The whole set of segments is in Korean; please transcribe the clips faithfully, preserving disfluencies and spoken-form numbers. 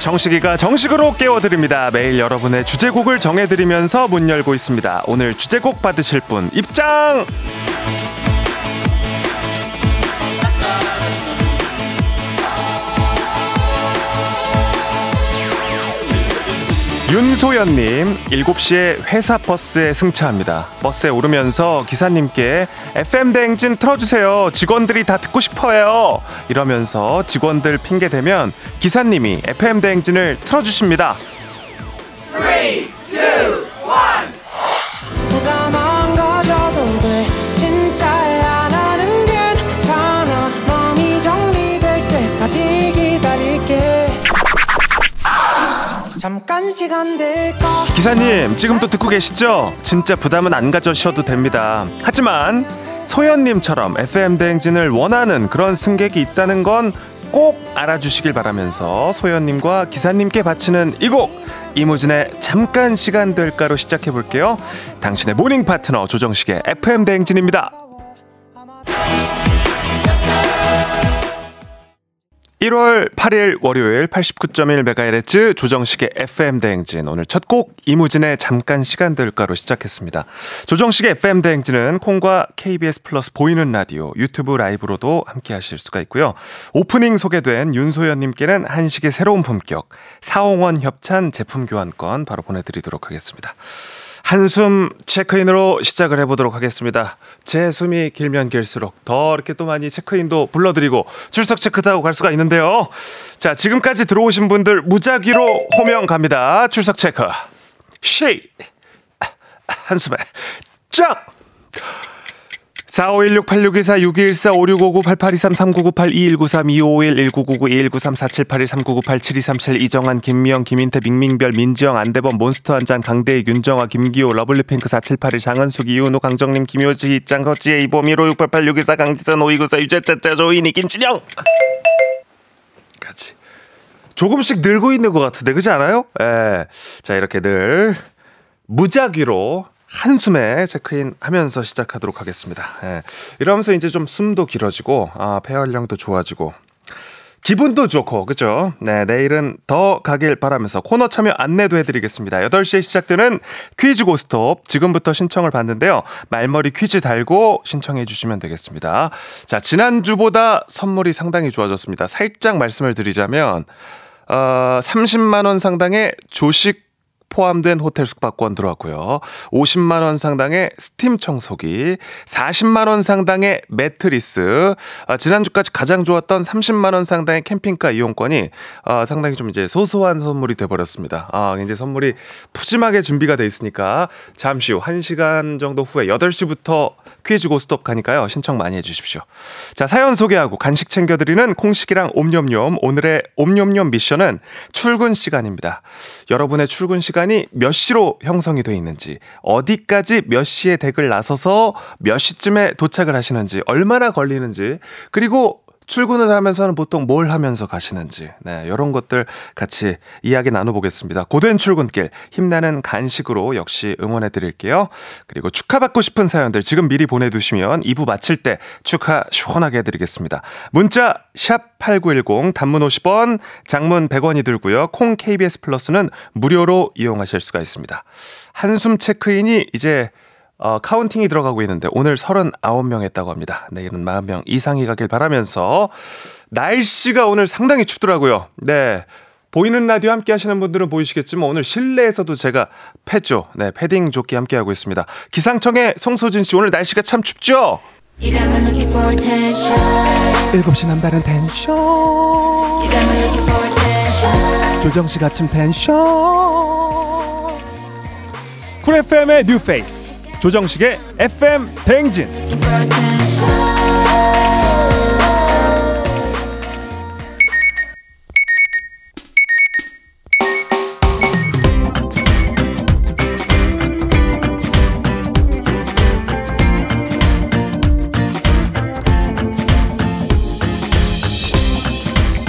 정식이가 정식으로 깨워드립니다. 매일 여러분의 주제곡을 정해드리면서 문 열고 있습니다. 오늘 주제곡 받으실 분 입장! 윤소연님, 일곱 시에 회사 버스에 승차합니다. 버스에 오르면서 기사님께 에프엠 대행진 틀어주세요. 직원들이 다 듣고 싶어요. 이러면서 직원들 핑계대면 기사님이 에프엠 대행진을 틀어주십니다. 삼, 이, 일 잠깐 시간 될까? 기사님, 지금도 듣고 계시죠? 진짜 부담은 안 가져셔도 됩니다. 하지만 소연님처럼 에프엠 대행진을 원하는 그런 승객이 있다는 건 꼭 알아주시길 바라면서 소연님과 기사님께 바치는 이 곡, 이무진의 잠깐 시간 될까로 시작해볼게요. 당신의 모닝 파트너 조정식의 에프엠 대행진입니다. 일월 팔일 월요일 팔십구 점 일 메가헤르츠 조정식의 에프엠 대행진, 오늘 첫 곡 이무진의 잠깐 시간 될까로 시작했습니다. 조정식의 에프엠 대행진은 콩과 케이비에스 플러스 보이는 라디오, 유튜브 라이브로도 함께 하실 수가 있고요. 오프닝 소개된 윤소연님께는 한식의 새로운 품격 사홍원 협찬 제품 교환권 바로 보내드리도록 하겠습니다. 한숨 체크인으로 시작을 해보도록 하겠습니다. 제 숨이 길면 길수록 더 이렇게 또 많이 체크인도 불러드리고 출석 체크도 하고 갈 수가 있는데요. 자, 지금까지 들어오신 분들 무작위로 호명 갑니다. 출석 체크 쉐이, 한숨에 쫙. 사오일육 팔육이사 육일사 오육오구 팔팔이삼 삼구구팔 이일구삼 이오오일 일구구구 이일구삼 사칠팔일 삼구구팔 칠이삼칠 이정한, 김미영, 김인태, 민민별, 민지영, 안대범, 몬스터 한잔, 강대희, 윤정아, 김기호, 러블리핑크 사칠팔일 장은숙, 이윤우, 강정림, 김효지, 이짱, 거치의 이범, 일오육팔팔육이사 강지선, 오이구사 유재짜짜, 조인이, 김진영 까지 조금씩 늘고 있는 것 같은데, 그렇지 않아요? 예. 자, 이렇게 늘 무작위로 한숨에 체크인 하면서 시작하도록 하겠습니다. 예. 이러면서 이제 좀 숨도 길어지고, 아, 폐활량도 좋아지고, 기분도 좋고, 그죠? 네, 내일은 더 가길 바라면서 코너 참여 안내도 해드리겠습니다. 여덟 시에 시작되는 퀴즈 고스톱, 지금부터 신청을 받는데요. 말머리 퀴즈 달고 신청해 주시면 되겠습니다. 자, 지난주보다 선물이 상당히 좋아졌습니다. 살짝 말씀을 드리자면, 어, 삼십만 원 상당의 조식 포함된 호텔 숙박권 들어왔고요. 오십만 원 상당의 스팀 청소기, 사십만 원 상당의 매트리스, 아, 지난주까지 가장 좋았던 삼십만 원 상당의 캠핑카 이용권이 아, 상당히 좀 이제 소소한 선물이 돼버렸습니다. 아, 이제 선물이 푸짐하게 준비가 돼 있으니까 잠시 후 한 시간 정도 후에 여덟 시부터 퀴즈 고스톱 가니까요. 신청 많이 해주십시오. 자, 사연 소개하고 간식 챙겨드리는 콩식이랑 옴념념, 오늘의 옴념념 미션은 출근 시간입니다. 여러분의 출근 시간 몇 시로 형성이 되어 있는지, 어디까지 몇 시에 댁을 나서서 몇 시쯤에 도착을 하시는지, 얼마나 걸리는지, 그리고 출근을 하면서는 보통 뭘 하면서 가시는지, 네, 이런 것들 같이 이야기 나눠보겠습니다. 고된 출근길 힘나는 간식으로 역시 응원해드릴게요. 그리고 축하받고 싶은 사연들 지금 미리 보내두시면 이 부 마칠 때 축하 시원하게 해드리겠습니다. 문자 샵 팔구일공, 단문 오십 원, 장문 백 원이 들고요. 콩 케이비에스 플러스는 무료로 이용하실 수가 있습니다. 한숨 체크인이 이제 어, 카운팅이 들어가고 있는데 오늘 서른아홉 명 했다고 합니다. 내일은 사십 명 이상이 가길 바라면서, 날씨가 오늘 상당히 춥더라고요. 네, 보이는 라디오 함께 하시는 분들은 보이시겠지만 오늘 실내에서도 제가 패죠. 네, 패딩 조끼 함께 하고 있습니다. 기상청의 송소진 씨, 오늘 날씨가 참 춥죠? 일곱 시 남다른 텐션, 조정식 아침 텐션, 쿨 에프엠의 뉴 페이스 조정식의 에프엠 대행진.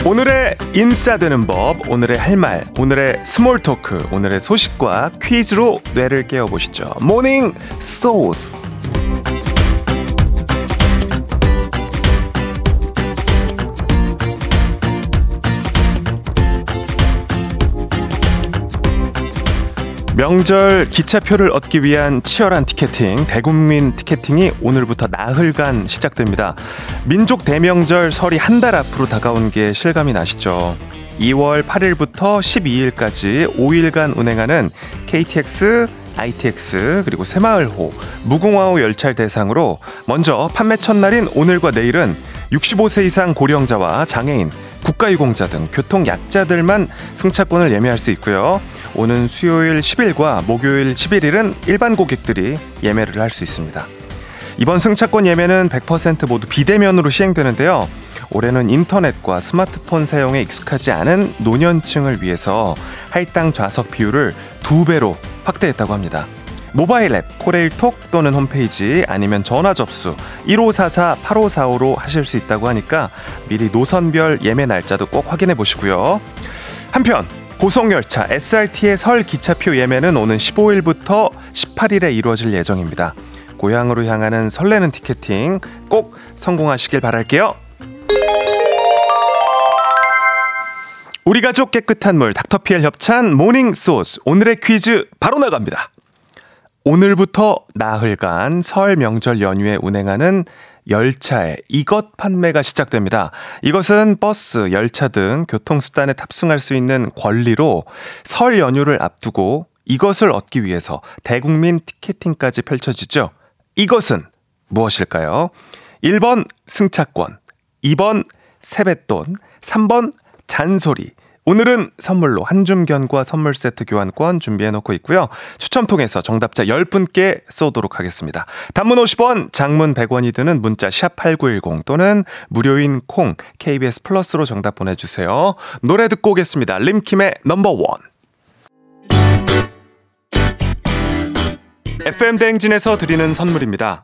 오늘의 인싸되는 법, 오늘의 할 말, 오늘의 스몰 토크, 오늘의 소식과 퀴즈로 뇌를 깨워보시죠. 모닝 소스. 명절 기차표를 얻기 위한 치열한 티켓팅, 대국민 티켓팅이 오늘부터 나흘간 시작됩니다. 민족 대명절 설이 한 달 앞으로 다가온 게 실감이 나시죠? 이월 팔일부터 십이일까지 오일간 운행하는 케이티엑스, 아이티엑스 그리고 새마을호, 무궁화호 열차를 대상으로 먼저 판매 첫날인 오늘과 내일은 육십오세 이상 고령자와 장애인, 국가유공자 등 교통약자들만 승차권을 예매할 수 있고요. 오는 수요일 십일과 목요일 십일일은 일반 고객들이 예매를 할 수 있습니다. 이번 승차권 예매는 백 퍼센트 모두 비대면으로 시행되는데요. 올해는 인터넷과 스마트폰 사용에 익숙하지 않은 노년층을 위해서 할당 좌석 비율을 두 배로 확대했다고 합니다. 모바일 앱, 코레일톡 또는 홈페이지 아니면 전화 접수 일오사사 팔오사오로 하실 수 있다고 하니까 미리 노선별 예매 날짜도 꼭 확인해 보시고요. 한편 고속열차 에스알티의 설 기차표 예매는 오는 십오일부터 십팔일에 이루어질 예정입니다. 고향으로 향하는 설레는 티켓팅 꼭 성공하시길 바랄게요. 우리 가족 깨끗한 물 닥터피엘 협찬 모닝소스 오늘의 퀴즈 바로 나갑니다. 오늘부터 나흘간 설 명절 연휴에 운행하는 열차의 이것 판매가 시작됩니다. 이것은 버스, 열차 등 교통수단에 탑승할 수 있는 권리로 설 연휴를 앞두고 이것을 얻기 위해서 대국민 티켓팅까지 펼쳐지죠. 이것은 무엇일까요? 일 번 승차권, 이 번 세뱃돈, 삼 번 잔소리. 오늘은 선물로 한줌견과 선물 세트 교환권 준비해놓고 있고요. 추첨 통해서 정답자 열 분께 쏘도록 하겠습니다. 단문 오십 원, 장문 백원이 드는 문자 샵팔구일공 또는 무료인 콩, 케이비에스 플러스로 정답 보내주세요. 노래 듣고 오겠습니다. 림킴의 넘버원. 에프엠대행진에서 드리는 선물입니다.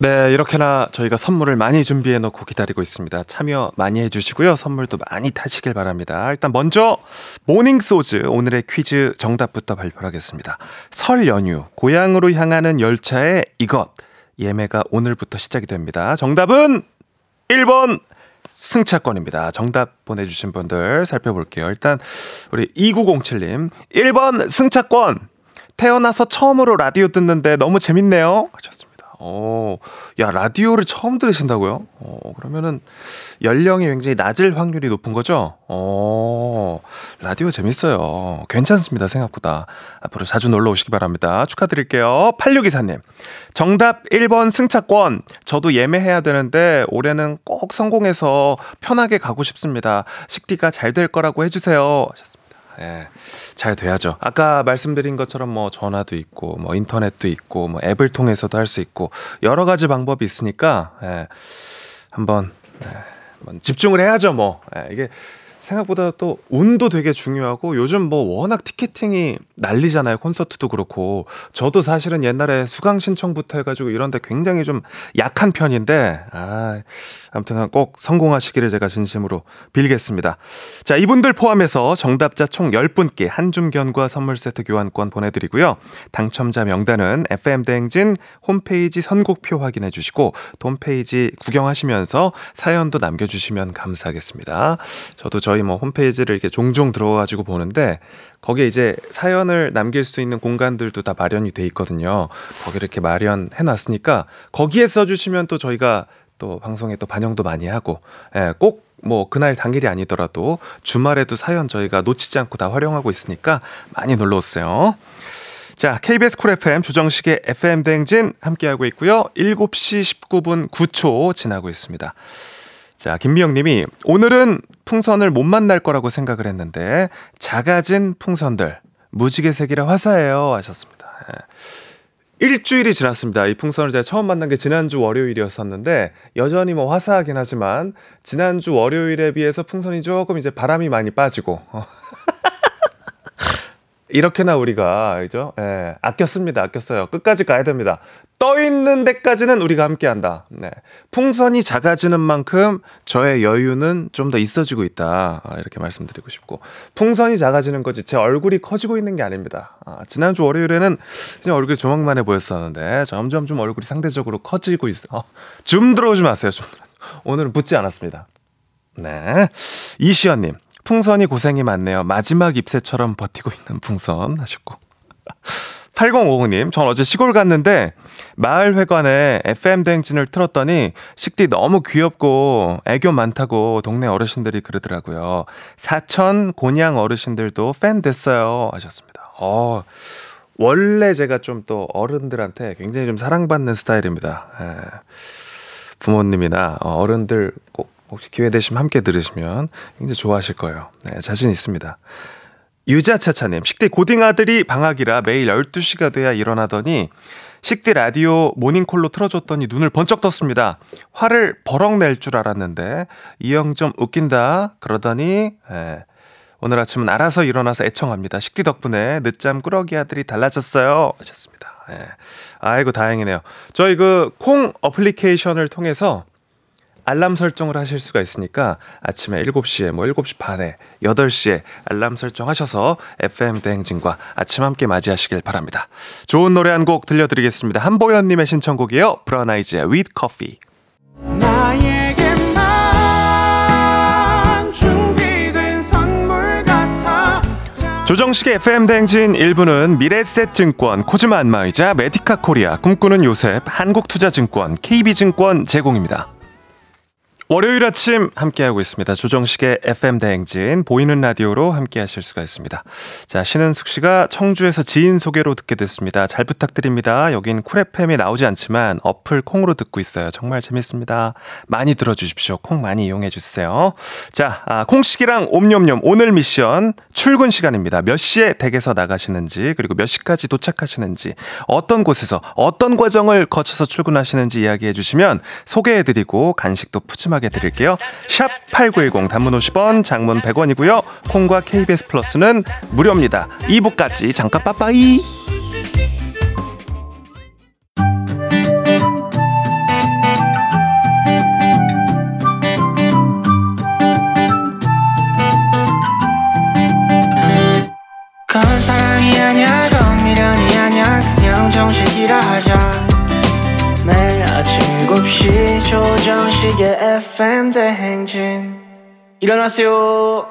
네, 이렇게나 저희가 선물을 많이 준비해놓고 기다리고 있습니다. 참여 많이 해주시고요. 선물도 많이 타시길 바랍니다. 일단 먼저 모닝소즈 오늘의 퀴즈 정답부터 발표하겠습니다. 설 연휴 고향으로 향하는 열차의 이것 예매가 오늘부터 시작이 됩니다. 정답은 일 번 승차권입니다. 정답 보내주신 분들 살펴볼게요. 일단 우리 이구공칠님 일 번 승차권. 태어나서 처음으로 라디오 듣는데 너무 재밌네요 하셨습니다. 오, 야 라디오를 처음 들으신다고요? 어, 그러면은 연령이 굉장히 낮을 확률이 높은 거죠? 오, 라디오 재밌어요. 괜찮습니다. 생각보다. 앞으로 자주 놀러 오시기 바랍니다. 축하드릴게요. 팔육이사님 정답 일 번 승차권. 저도 예매해야 되는데 올해는 꼭 성공해서 편하게 가고 싶습니다. 식디가 잘 될 거라고 해주세요 하셨습니다. 예, 잘 돼야죠. 아까 말씀드린 것처럼 뭐 전화도 있고 뭐 인터넷도 있고 뭐 앱을 통해서도 할 수 있고 여러 가지 방법이 있으니까 예, 한번, 예, 한번 집중을 해야죠. 뭐 예, 이게 생각보다 또 운도 되게 중요하고 요즘 뭐 워낙 티켓팅이 난리잖아요. 콘서트도 그렇고. 저도 사실은 옛날에 수강 신청부터 해가지고 이런데 굉장히 좀 약한 편인데, 아, 아무튼 꼭 성공하시기를 제가 진심으로 빌겠습니다. 자, 이분들 포함해서 정답자 총 열 분께 한줌견과 선물 세트 교환권 보내드리고요. 당첨자 명단은 에프엠 대행진 홈페이지 선곡표 확인해 주시고, 홈페이지 구경하시면서 사연도 남겨주시면 감사하겠습니다. 저도 저희 뭐 홈페이지를 이렇게 종종 들어가지고 보는데, 거기에 이제 사연을 남길 수 있는 공간들도 다 마련이 돼 있거든요. 거기 이렇게 마련해 놨으니까 거기에 써주시면 또 저희가 또 방송에 또 반영도 많이 하고, 예, 꼭 뭐 그날 당일이 아니더라도 주말에도 사연 저희가 놓치지 않고 다 활용하고 있으니까 많이 놀러 오세요. 자, 케이비에스 쿨 에프엠 조정식의 에프엠 대행진 함께하고 있고요. 일곱 시 십구 분 구 초 지나고 있습니다. 자, 김미영 님이 오늘은 풍선을 못 만날 거라고 생각을 했는데 작아진 풍선들 무지개색이라 화사해요 하셨습니다. 예. 일주일이 지났습니다. 이 풍선을 제가 처음 만난 게 지난주 월요일이었었는데 여전히 뭐 화사하긴 하지만 지난주 월요일에 비해서 풍선이 조금 이제 바람이 많이 빠지고 이렇게나 우리가, 그죠? 예, 아꼈습니다. 아꼈어요. 끝까지 가야 됩니다. 떠 있는 데까지는 우리가 함께한다. 네. 풍선이 작아지는 만큼 저의 여유는 좀 더 있어지고 있다. 아, 이렇게 말씀드리고 싶고, 풍선이 작아지는 거지 제 얼굴이 커지고 있는 게 아닙니다. 아, 지난주 월요일에는 그냥 얼굴이 조망만해 보였었는데 점점 좀 얼굴이 상대적으로 커지고 있어. 어, 좀 들어오지 마세요. 좀. 오늘은 붙지 않았습니다. 네, 이시연님. 풍선이 고생이 많네요. 마지막 잎새처럼 버티고 있는 풍선 하셨고. 팔공오오 님, 전 어제 시골 갔는데 마을회관에 에프엠 대행진을 틀었더니 식디 너무 귀엽고 애교 많다고 동네 어르신들이 그러더라고요. 사천 곤양 어르신들도 팬 됐어요 하셨습니다. 어, 원래 제가 좀 또 어른들한테 굉장히 좀 사랑받는 스타일입니다. 예. 부모님이나 어른들 꼭 혹시 기회 되시면 함께 들으시면 굉장히 좋아하실 거예요. 네, 자신 있습니다. 유자차차님, 식대 고딩아들이 방학이라 매일 열두 시가 돼야 일어나더니 식대 라디오 모닝콜로 틀어줬더니 눈을 번쩍 떴습니다. 화를 버럭 낼 줄 알았는데 이 형 좀 웃긴다 그러더니, 네, 오늘 아침은 알아서 일어나서 애청합니다. 식대 덕분에 늦잠 꾸러기 아들이 달라졌어요 하셨습니다. 네. 아이고 다행이네요. 저희 그 콩 어플리케이션을 통해서 알람 설정을 하실 수가 있으니까 아침에 일곱 시에, 뭐 일곱 시 반에, 여덟 시에 알람 설정하셔서 에프엠 대행진과 아침 함께 맞이하시길 바랍니다. 좋은 노래 한 곡 들려드리겠습니다. 한보연님의 신청곡이에요. 브라운 아이즈의 With Coffee. 나에게만 준비된 선물 같아. 조정식의 에프엠 대행진 일부는 미래셋증권, 코지마 안마의자, 메디카 코리아, 꿈꾸는 요셉, 한국투자증권, 케이비증권 제공입니다. 월요일 아침 함께하고 있습니다. 조정식의 에프엠 대행진 보이는 라디오로 함께하실 수가 있습니다. 자, 신은숙 씨가 청주에서 지인 소개로 듣게 됐습니다. 잘 부탁드립니다. 여긴 쿨 에프엠이 나오지 않지만 어플 콩으로 듣고 있어요. 정말 재밌습니다. 많이 들어주십시오. 콩 많이 이용해 주세요. 자, 아, 콩식이랑 옴념념 오늘 미션 출근 시간입니다. 몇 시에 댁에서 나가시는지, 그리고 몇 시까지 도착하시는지, 어떤 곳에서 어떤 과정을 거쳐서 출근하시는지 이야기해 주시면 소개해드리고 간식도 푸짐하게 드릴게요. 샵 팔구일공, 단문 오십 원, 장문 백 원이고요. 콩과 케이비에스 플러스는 무료입니다. 이 부까지 잠깐 빠빠이. 그건 사랑이 아니야, 그건 미련이 아니야, 그냥 정식이라 하자. 매일 아침 일곱 시 조정식의 에프엠 대행진 일어나세요.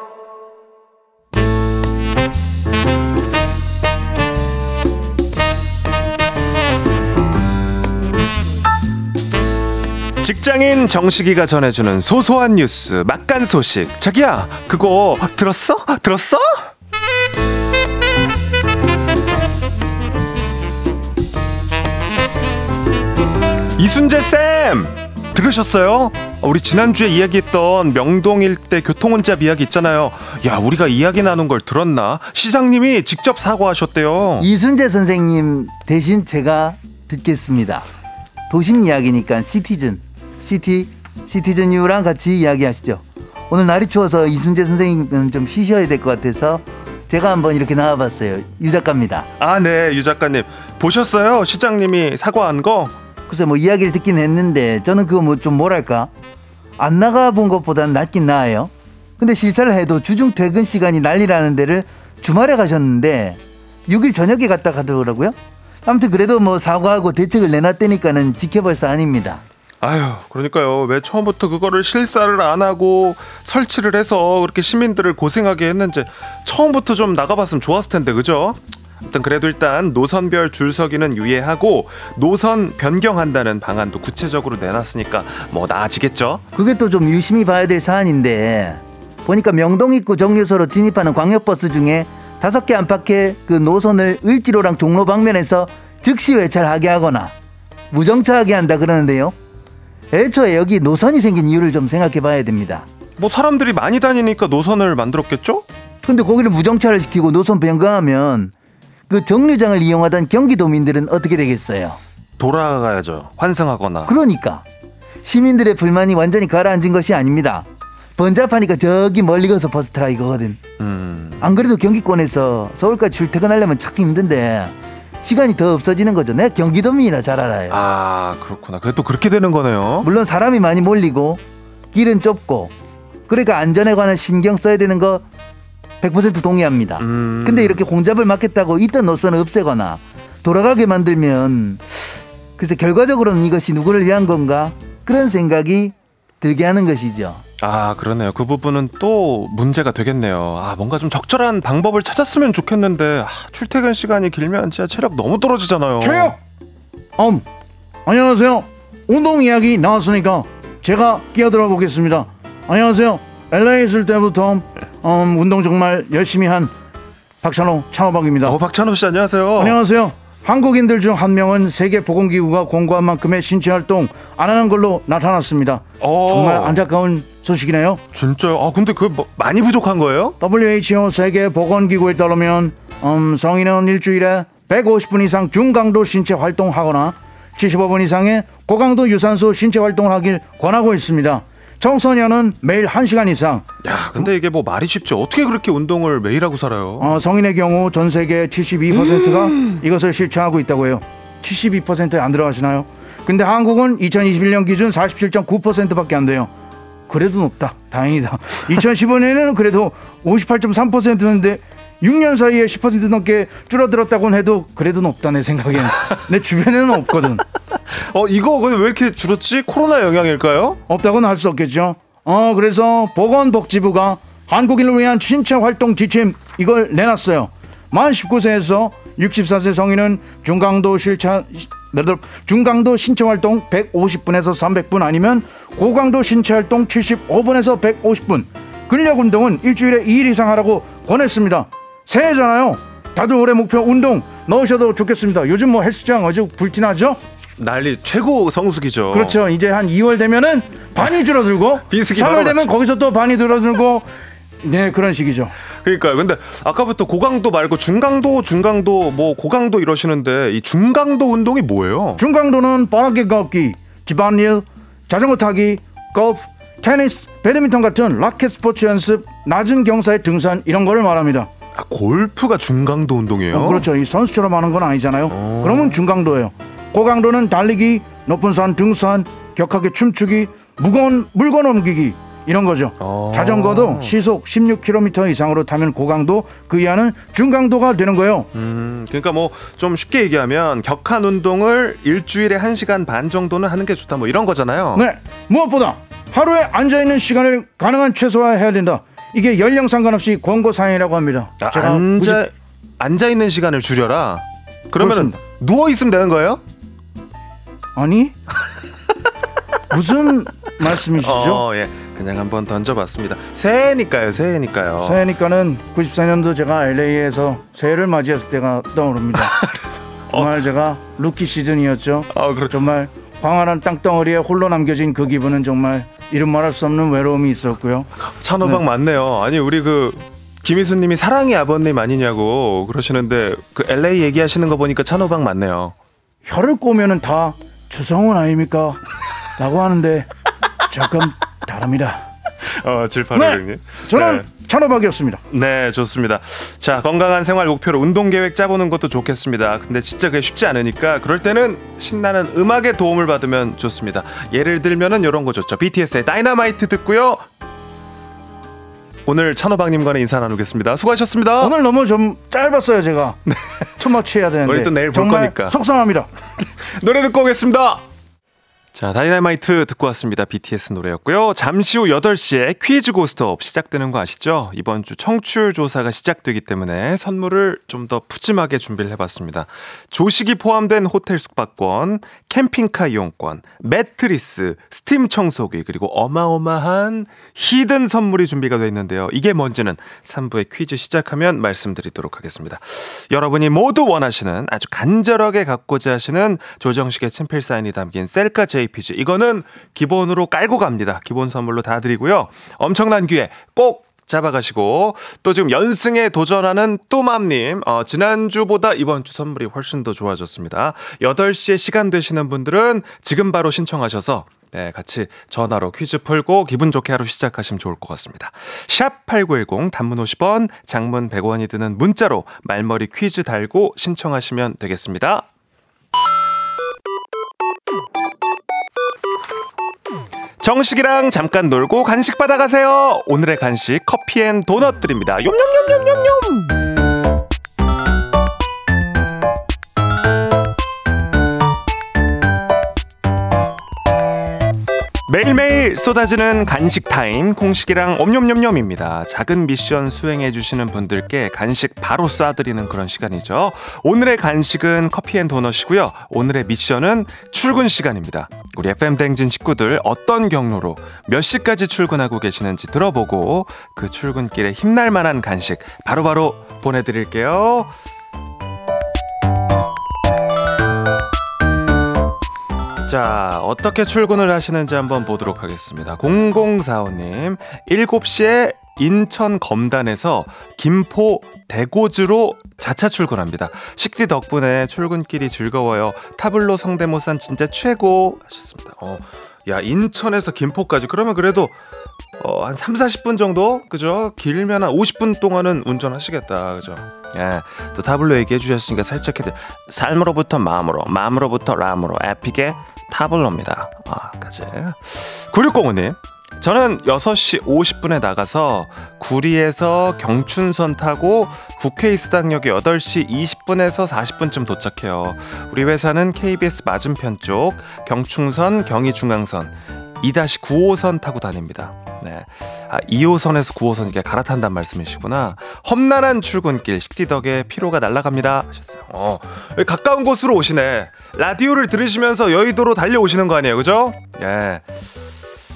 직장인 정식이가 전해주는 소소한 뉴스, 막간 소식. 자기야, 그거 들었어? 들었어? 이순재쌤! 들으셨어요? 우리 지난주에 이야기했던 명동 일대 교통혼잡 이야기 있잖아요. 야, 우리가 이야기 나눈 걸 들었나? 시장님이 직접 사과하셨대요. 이순재 선생님 대신 제가 듣겠습니다. 도심 이야기니까 시티즌, 시티, 시티즌 유랑 같이 이야기하시죠. 오늘 날이 추워서 이순재 선생님은 좀 쉬셔야 될 것 같아서 제가 한번 이렇게 나와봤어요. 유 작가입니다. 아, 네, 유 작가님 보셨어요? 시장님이 사과한 거? 글쎄 뭐 이야기를 듣긴 했는데 저는 그거 뭐 좀 뭐랄까 안 나가본 것보단 낫긴 나아요. 근데 실사를 해도 주중 퇴근 시간이 난리라는 데를 주말에 가셨는데 육 일 저녁에 갔다 가더라고요. 아무튼 그래도 뭐 사과하고 대책을 내놨다니까는 지켜볼 사안입니다. 아유, 그러니까요. 왜 처음부터 그거를 실사를 안 하고 설치를 해서 그렇게 시민들을 고생하게 했는지 처음부터 좀 나가봤으면 좋았을 텐데, 그죠? 아무튼 그래도 일단 노선별 줄서기는 유예하고 노선 변경한다는 방안도 구체적으로 내놨으니까 뭐 나아지겠죠? 그게 또 좀 유심히 봐야 될 사안인데 보니까 명동 입구 정류소로 진입하는 광역버스 중에 다섯 개 안팎의 그 노선을 을지로랑 종로 방면에서 즉시 외차를 하게 하거나 무정차하게 한다 그러는데요. 애초에 여기 노선이 생긴 이유를 좀 생각해 봐야 됩니다. 뭐 사람들이 많이 다니니까 노선을 만들었겠죠? 근데 거기를 무정차를 시키고 노선 변경하면 그 정류장을 이용하던 경기도민들은 어떻게 되겠어요? 돌아가야죠. 환승하거나. 그러니까 시민들의 불만이 완전히 가라앉은 것이 아닙니다. 번잡하니까 저기 멀리 가서 버스 타라 이거거든. 음. 안 그래도 경기권에서 서울까지 출퇴근하려면 참 힘든데 시간이 더 없어지는 거죠. 내 경기도민이나 잘 알아요. 아, 그렇구나. 그래도 그렇게 되는 거네요. 물론 사람이 많이 몰리고 길은 좁고 그러니까 안전에 관한 신경 써야 되는 거 백 퍼센트 동의합니다. 음. 근데 이렇게 공잡을 막겠다고 있던 노선을 없애거나 돌아가게 만들면 글쎄 결과적으로는 이것이 누구를 위한 건가 그런 생각이 들게 하는 것이죠. 아, 그러네요. 그 부분은 또 문제가 되겠네요. 아, 뭔가 좀 적절한 방법을 찾았으면 좋겠는데 아, 출퇴근 시간이 길면 진짜 체력 너무 떨어지잖아요. 체력! 음, 안녕하세요. 운동 이야기 나왔으니까 제가 끼어들어 보겠습니다. 안녕하세요. 엘에이에 있을 때부터 음, 운동 정말 열심히 한 박찬호 찬호박입니다. 어, 박찬호 씨 안녕하세요. 안녕하세요. 한국인들 중 한 명은 세계보건기구가 권고한 만큼의 신체활동 안 하는 걸로 나타났습니다. 오. 정말 안타까운 소식이네요. 진짜요? 아, 근데 그거 많이 부족한 거예요? 더블유에이치오 세계보건기구에 따르면 음, 성인은 일주일에 백오십 분 이상 중강도 신체활동하거나 칠십오 분 이상의 고강도 유산소 신체활동을 하길 권하고 있습니다. 청소년은 매일 한 시간 이상. 야, 근데 이게 뭐 말이 쉽죠. 어떻게 그렇게 운동을 매일 하고 살아요? 어, 성인의 경우 전 세계 칠십이 퍼센트가 음~ 이것을 실천하고 있다고 해요. 칠십이 퍼센트에 안 들어가시나요? 근데 한국은 이천이십일 년 기준 사십칠 점 구 퍼센트밖에 안 돼요. 그래도 높다. 다행이다. 이천십오 년에는 그래도 오십팔 점 삼 퍼센트였는데 육 년 사이에 십 퍼센트 넘게 줄어들었다고는 해도 그래도 높다. 내 생각엔. 내 주변에는 없거든. 어, 이거 왜 이렇게 줄었지? 코로나 영향일까요? 없다고는 할 수 없겠죠. 어, 그래서 보건복지부가 한국인을 위한 신체활동 지침 이걸 내놨어요. 만 십구 세에서 육십사 세 성인은 중강도 실천 중강도 신체활동 백오십 분에서 삼백 분 아니면 고강도 신체활동 칠십오 분에서 백오십 분 근력운동은 일주일에 이 일 이상 하라고 권했습니다. 새해잖아요. 다들 올해 목표 운동 넣으셔도 좋겠습니다. 요즘 뭐 헬스장 아주 불티나죠? 난리 최고 성수기죠. 그렇죠. 이제 한 이월 되면은 반이 줄어들고 삼월 되면 맞지. 거기서 또 반이 줄어들고 네, 그런 식이죠. 그러니까요. 근데 아까부터 고강도 말고 중강도, 중강도 뭐 고강도 이러시는데 이 중강도 운동이 뭐예요? 중강도는 빠르게 걷기, 집안일, 자전거 타기, 골프, 테니스, 배드민턴 같은 라켓 스포츠 연습, 낮은 경사의 등산 이런 거를 말합니다. 아, 골프가 중강도 운동이에요? 어, 그렇죠. 이 선수처럼 하는 건 아니잖아요. 오. 그러면 중강도예요. 고강도는 달리기, 높은 산 등산, 격하게 춤추기, 무거운 물건 옮기기 이런 거죠. 오. 자전거도 시속 십육 킬로미터 이상으로 타면 고강도, 그 이하는 중강도가 되는 거예요. 음, 그러니까 뭐 좀 쉽게 얘기하면 격한 운동을 일주일에 한 시간 반 정도는 하는 게 좋다 뭐 이런 거잖아요. 네, 무엇보다 하루에 앉아있는 시간을 가능한 최소화해야 된다. 이게 연령 상관없이 권고사항이라고 합니다. 아, 제가 앉아, 무지... 앉아있는 시간을 줄여라? 그러면 누워있으면 되는 거예요? 아니, 무슨 말씀이시죠? 어, 예. 그냥 한번 던져봤습니다. 새해니까요. 새해니까요. 새해니까는 구십사 년도 제가 엘에이에서 새해를 맞이했을 때가 떠오릅니다. 정말 어. 제가 루키 시즌이었죠. 어, 그렇... 정말 광활한 땅덩어리에 홀로 남겨진 그 기분은 정말 이름 말할 수 없는 외로움이 있었고요. 찬호박 네. 맞네요. 아니, 우리 그 김희수님이 사랑의 아버님 아니냐고 그러시는데 그 엘에이 얘기하시는 거 보니까 찬호박 맞네요. 혀를 꼬면은 다 주성훈 아닙니까? 라고 하는데 조금 다릅니다. 어, 질파로 형님. 네, 저는 네. 천호박이었습니다. 네, 좋습니다. 자, 건강한 생활 목표로 운동 계획 짜보는 것도 좋겠습니다. 근데 진짜 그게 쉽지 않으니까 그럴 때는 신나는 음악의 도움을 받으면 좋습니다. 예를 들면은 이런 거 좋죠. 비티에스의 다이나마이트 듣고요. 오늘 찬호박님과는 인사 나누겠습니다. 수고하셨습니다. 오늘 너무 좀 짧았어요, 제가. 네. 투머치 해야 되는데. 우리 또 내일 볼 거니까. 속상합니다. 노래 듣고 오겠습니다. 자, 다이나마이트 듣고 왔습니다. 비티에스 노래였고요. 잠시 후 여덟 시에 퀴즈 고스톱 시작되는 거 아시죠? 이번 주 청취율 조사가 시작되기 때문에 선물을 좀 더 푸짐하게 준비를 해봤습니다. 조식이 포함된 호텔 숙박권, 캠핑카 이용권, 매트리스, 스팀 청소기, 그리고 어마어마한 히든 선물이 준비가 되어 있는데요. 이게 뭔지는 삼 부의 퀴즈 시작하면 말씀드리도록 하겠습니다. 여러분이 모두 원하시는, 아주 간절하게 갖고자 하시는 조정식의 친필 사인이 담긴 셀카 제 피지, 이거는 기본으로 깔고 갑니다. 기본 선물로 다 드리고요. 엄청난 기회 꼭 잡아가시고, 또 지금 연승에 도전하는 뚜맘님, 어, 지난주보다 이번 주 선물이 훨씬 더 좋아졌습니다. 여덟 시에 시간 되시는 분들은 지금 바로 신청하셔서 네, 같이 전화로 퀴즈 풀고 기분 좋게 하루 시작하시면 좋을 것 같습니다. 샵 팔구일공, 단문 오십 원, 장문 백 원이 드는 문자로 말머리 퀴즈 달고 신청하시면 되겠습니다. 정식이랑 잠깐 놀고 간식 받아가세요. 오늘의 간식 커피앤도넛 드립니다. 욤욤욤욤욤. 매일매일 쏟아지는 간식 타임, 콩식이랑 옴뇸뇸뇸입니다. 작은 미션 수행해주시는 분들께 간식 바로 쏴드리는 그런 시간이죠. 오늘의 간식은 커피앤도넛이고요. 오늘의 미션은 출근 시간입니다. 우리 에프엠대행진 식구들 어떤 경로로 몇 시까지 출근하고 계시는지 들어보고 그 출근길에 힘날 만한 간식 바로바로 보내드릴게요. 자, 어떻게 출근을 하시는지 한번 보도록 하겠습니다. 공공사오 님, 일곱 시에 인천 검단에서 김포 대고즈로 자차 출근합니다. 식디 덕분에 출근길이 즐거워요. 타블로 성대모산 진짜 최고 하셨습니다. 어, 야, 인천에서 김포까지 그러면 그래도 어, 한 삼, 사십 분 정도? 그죠? 길면 한 오십 분 동안은 운전하시겠다. 그죠? 예. 또 타블로 얘기해 주셨으니까 살짝 해드 삶으로부터 마음으로, 마음으로부터 람으로, 에픽의 타블로입니다. 아, 까지. 구육공오 님. 저는 여섯 시 오십 분에 나가서 구리에서 경춘선 타고 국회의사당역에 여덟 시 이십 분에서 사십 분쯤 도착해요. 우리 회사는 케이비에스 맞은편 쪽 경춘선, 경의중앙선 이 구호선 타고 다닙니다. 네. 아, 이 호선에서 구 호선 이렇게 갈아탄단 말씀이시구나. 험난한 출근길, 식디 덕에 피로가 날아갑니다 하셨어요. 어, 가까운 곳으로 오시네. 라디오를 들으시면서 여의도로 달려오시는 거 아니에요, 그죠? 예.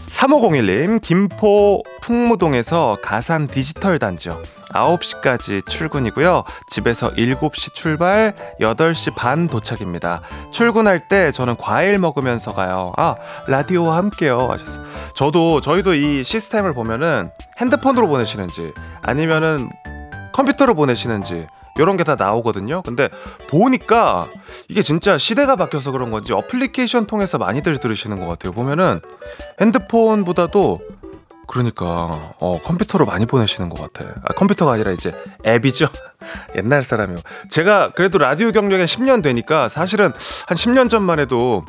삼오공일 님, 김포 풍무동에서 가산 디지털 단지요. 아홉 시까지 출근이고요. 집에서 일곱 시 출발, 여덟 시 반 도착입니다. 출근할 때 저는 과일 먹으면서 가요. 아, 라디오와 함께요 하셨어요. 저도, 저희도 이 시스템을 보면은 핸드폰으로 보내시는지 아니면은 컴퓨터로 보내시는지 이런 게 다 나오거든요. 근데 보니까 이게 진짜 시대가 바뀌어서 그런 건지 어플리케이션 통해서 많이들 들으시는 것 같아요. 보면은 핸드폰보다도 그러니까 어, 컴퓨터로 많이 보내시는 것 같아요. 아, 컴퓨터가 아니라 이제 앱이죠. 옛날 사람이요. 제가 그래도 라디오 경력이 십 년 되니까 사실은 한 십 년 전만 해도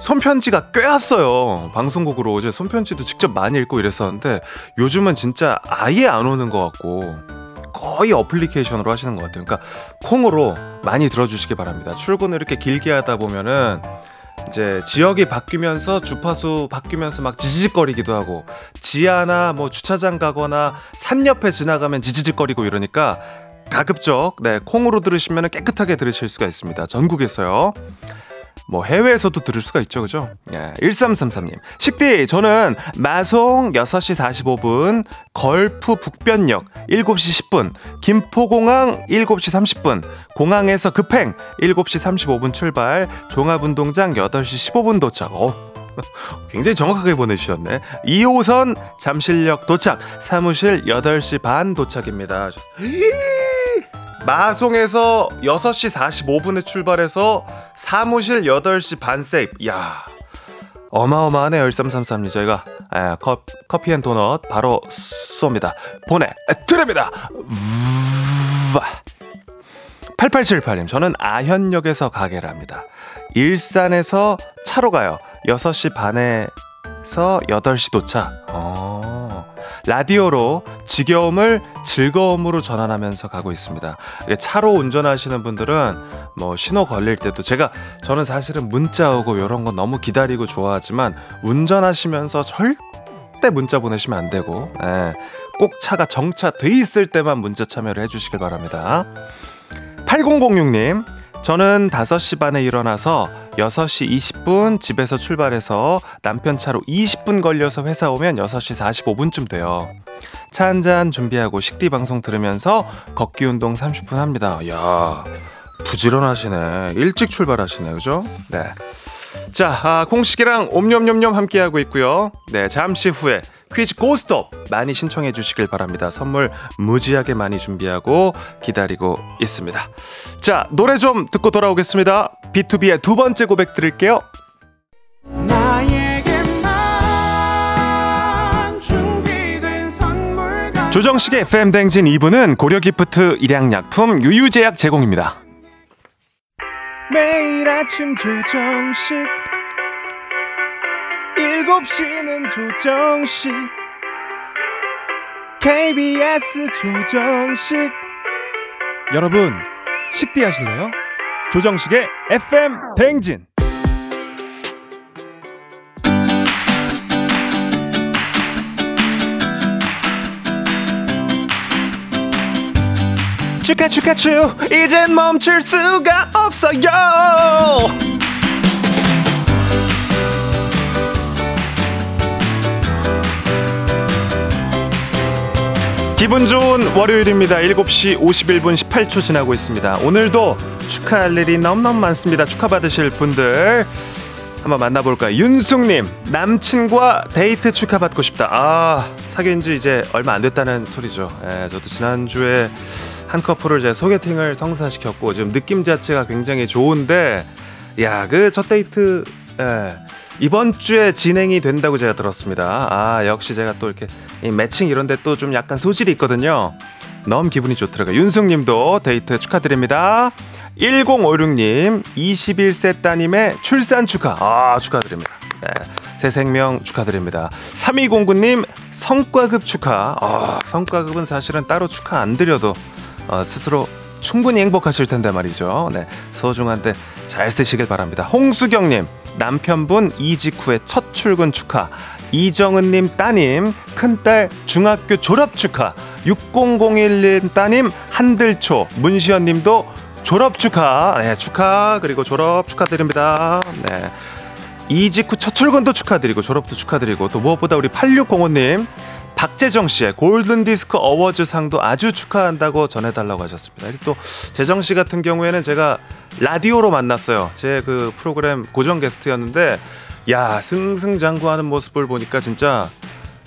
손편지가 꽤 왔어요. 방송국으로 이제 손편지도 직접 많이 읽고 이랬었는데 요즘은 진짜 아예 안 오는 것 같고 거의 어플리케이션으로 하시는 것 같아요. 그러니까 콩으로 많이 들어주시기 바랍니다. 출근을 이렇게 길게 하다 보면은 이제 지역이 바뀌면서 주파수 바뀌면서 막 지지직거리기도 하고 지하나 뭐 주차장 가거나 산 옆에 지나가면 지지직거리고 이러니까 가급적 네, 콩으로 들으시면 깨끗하게 들으실 수가 있습니다. 전국에서요. 뭐 해외에서도 들을 수가 있죠, 그죠? 예, 일삼삼삼 님, 식디 저는 마송 여섯 시 사십오 분, 걸프 북변역 일곱 시 십 분, 김포공항 일곱 시 삼십 분, 공항에서 급행 일곱 시 삼십오 분 출발, 종합운동장 여덟 시 십오 분 도착. 어, 굉장히 정확하게 보내주셨네. 이 호선 잠실역 도착, 사무실 여덟 시 반 도착입니다. 마송에서 여섯 시 사십오 분에 출발해서 사무실 여덟 시 반 세입. 이야, 어마어마하네요. 일삼삼삼 님, 저희가 에, 컵, 커피앤도넛 바로 쏩니다. 보내드립니다. 팔팔칠팔 님, 저는 아현역에서 가게를 합니다. 일산에서 차로 가요. 여섯 시 반에서 여덟 시 도착. 어, 라디오로 지겨움을 즐거움으로 전환하면서 가고 있습니다. 차로 운전하시는 분들은 뭐 신호 걸릴 때도, 제가 저는 사실은 문자 오고 이런 거 너무 기다리고 좋아하지만 운전하시면서 절대 문자 보내시면 안 되고, 예, 꼭 차가 정차돼 있을 때만 문자 참여를 해주시길 바랍니다. 팔공공육 님, 저는 다섯 시 반에 일어나서 여섯 시 이십 분 집에서 출발해서 남편 차로 이십 분 걸려서 회사 오면 여섯 시 사십오 분쯤 돼요. 차 한잔 준비하고 식디 방송 들으면서 걷기 운동 삼십 분 합니다. 이야, 부지런하시네. 일찍 출발하시네, 그죠? 네. 자, 아, 콩식이랑 옴념념념 함께하고 있고요. 네, 잠시 후에 퀴즈 고스톱 많이 신청해 주시길 바랍니다. 선물 무지하게 많이 준비하고 기다리고 있습니다. 자, 노래 좀 듣고 돌아오겠습니다. 비투비의 두 번째 고백 드릴게요. 조정식의 에프엠 대행진 이 부는 고려기프트, 일양약품, 유유제약 제공입니다. 매일 아침 조정식, 일곱 시는 조정식, 케이비에스 조정식. 여러분, 식대하실래요? 조정식의 에프엠 대행진. 축하 축하 축, 이젠 멈출 수가 없어요. 기분 좋은 월요일입니다. 일곱 시 오십일 분 십팔 초 지나고 있습니다. 오늘도 축하할 일이 너무너무 많습니다. 축하받으실 분들 한번 만나볼까요? 윤숙님, 남친과 데이트 축하받고 싶다. 아, 사귄 지 이제 얼마 안 됐다는 소리죠. 예, 저도 지난주에 한 커플을 제 소개팅을 성사시켰고, 지금 느낌 자체가 굉장히 좋은데, 야, 그 첫 데이트, 예, 이번 주에 진행이 된다고 제가 들었습니다. 아, 역시 제가 또 이렇게 이 매칭 이런 데 또 좀 약간 소질이 있거든요. 너무 기분이 좋더라고요. 윤숙님도 데이트 축하드립니다. 일공오육 님, 스물한 살 따님의 출산 축하. 아, 축하드립니다. 네, 새 생명 축하드립니다. 삼이공구 님, 성과급 축하. 아, 성과급은 사실은 따로 축하 안 드려도 어, 스스로 충분히 행복하실 텐데 말이죠. 네, 소중한데 잘 쓰시길 바랍니다. 홍수경님, 남편분 이직 후에 첫 출근 축하. 이정은님 따님 큰딸 중학교 졸업 축하. 육공공일 님 따님 한들초. 문시연님도 졸업 축하. 네, 축하. 그리고 졸업 축하드립니다. 네, 이직 후 첫 출근도 축하드리고 졸업도 축하드리고, 또 무엇보다 우리 팔육공오 님 박재정씨의 골든디스크 어워즈상도 아주 축하한다고 전해달라고 하셨습니다. 또 재정씨 같은 경우에는 제가 라디오로 만났어요. 제 그 프로그램 고정 게스트였는데, 야, 승승장구하는 모습을 보니까 진짜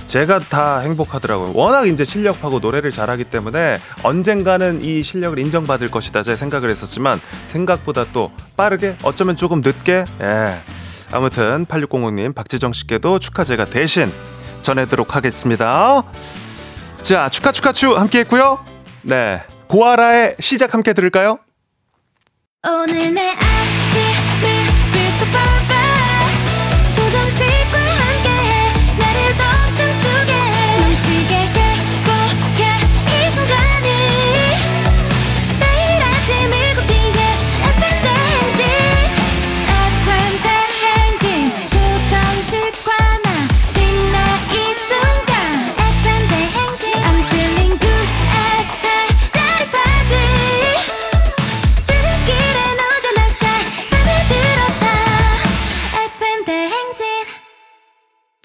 제가 다 행복하더라고요. 워낙 이제 실력파고 노래를 잘하기 때문에 언젠가는 이 실력을 인정받을 것이다 제 생각을 했었지만, 생각보다 또 빠르게, 어쩌면 조금 늦게. 예, 아무튼 팔육공오 님 박재정씨께도 축하 제가 대신 전해드리도록 하겠습니다. 자, 축하 축하 축 함께 했고요. 네, 고아라의 시작 함께 들을까요? 오늘 내 아침을 비춰봐봐. 조정식과 함께해 나를 더 춤추게 해. 넘치게 행복해 이 순간이. 매일 아침 일곱 시에 에프엠 대행진 에프엠 대행진. 조정식과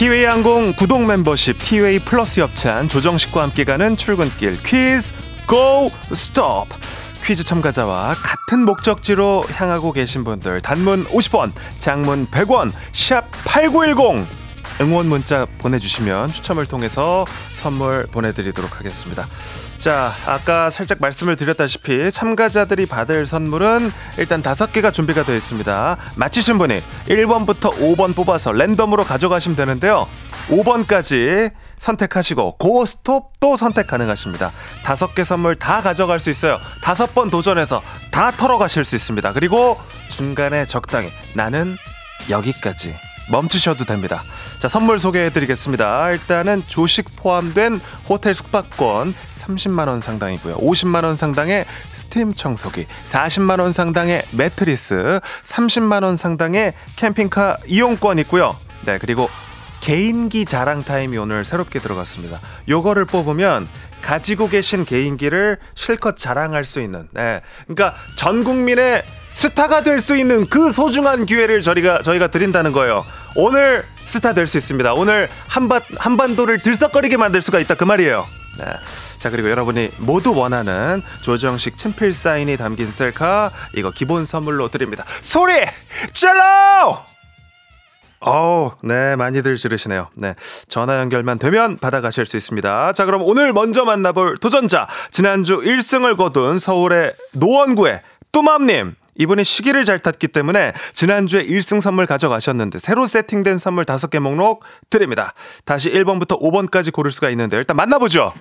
티웨이 항공 구독 멤버십 티웨이 플러스 협찬 조정식과 함께 가는 출근길 퀴즈 고 스톱. 퀴즈 참가자와 같은 목적지로 향하고 계신 분들 단문 오십 원, 장문 백 원, 샵 팔구일공 응원 문자 보내주시면 추첨을 통해서 선물 보내드리도록 하겠습니다. 자, 아까 살짝 말씀을 드렸다시피 참가자들이 받을 선물은 일단 다섯 개가 준비가 되어 있습니다. 맞히신 분이 일 번부터 오 번 뽑아서 랜덤으로 가져가시면 되는데요. 오 번까지 선택하시고 고, 스톱도 선택 가능하십니다. 다섯 개 선물 다 가져갈 수 있어요. 다섯 번 도전해서 다 털어가실 수 있습니다. 그리고 중간에 적당히 나는 여기까지 멈추셔도 됩니다. 자, 선물 소개해드리겠습니다. 일단은 조식 포함된 호텔 숙박권 삼십만 원 상당이고요. 오십만 원 상당의 스팀 청소기, 사십만 원 상당의 매트리스, 삼십만 원 상당의 캠핑카 이용권 있고요. 네, 그리고 개인기 자랑 타임이 오늘 새롭게 들어갔습니다. 요거를 뽑으면 가지고 계신 개인기를 실컷 자랑할 수 있는, 네, 그러니까 전 국민의 스타가 될 수 있는 그 소중한 기회를 저희가, 저희가 드린다는 거예요. 오늘 스타 될 수 있습니다. 오늘 한바, 한반도를 들썩거리게 만들 수가 있다, 그 말이에요. 네. 자, 그리고 여러분이 모두 원하는 조정식 친필 사인이 담긴 셀카, 이거 기본 선물로 드립니다. 소리 질러! 어우, 네, 많이들 지르시네요. 네, 전화 연결만 되면 받아가실 수 있습니다. 자, 그럼 오늘 먼저 만나볼 도전자, 지난주 일 승을 거둔 서울의 노원구의 뚜맘님, 이분이 시기를 잘 탔기 때문에 지난주에 일 승 선물 가져가셨는데 새로 세팅된 선물 다섯 개 목록 드립니다. 다시 일 번부터 오 번까지 고를 수가 있는데 일단 만나보죠.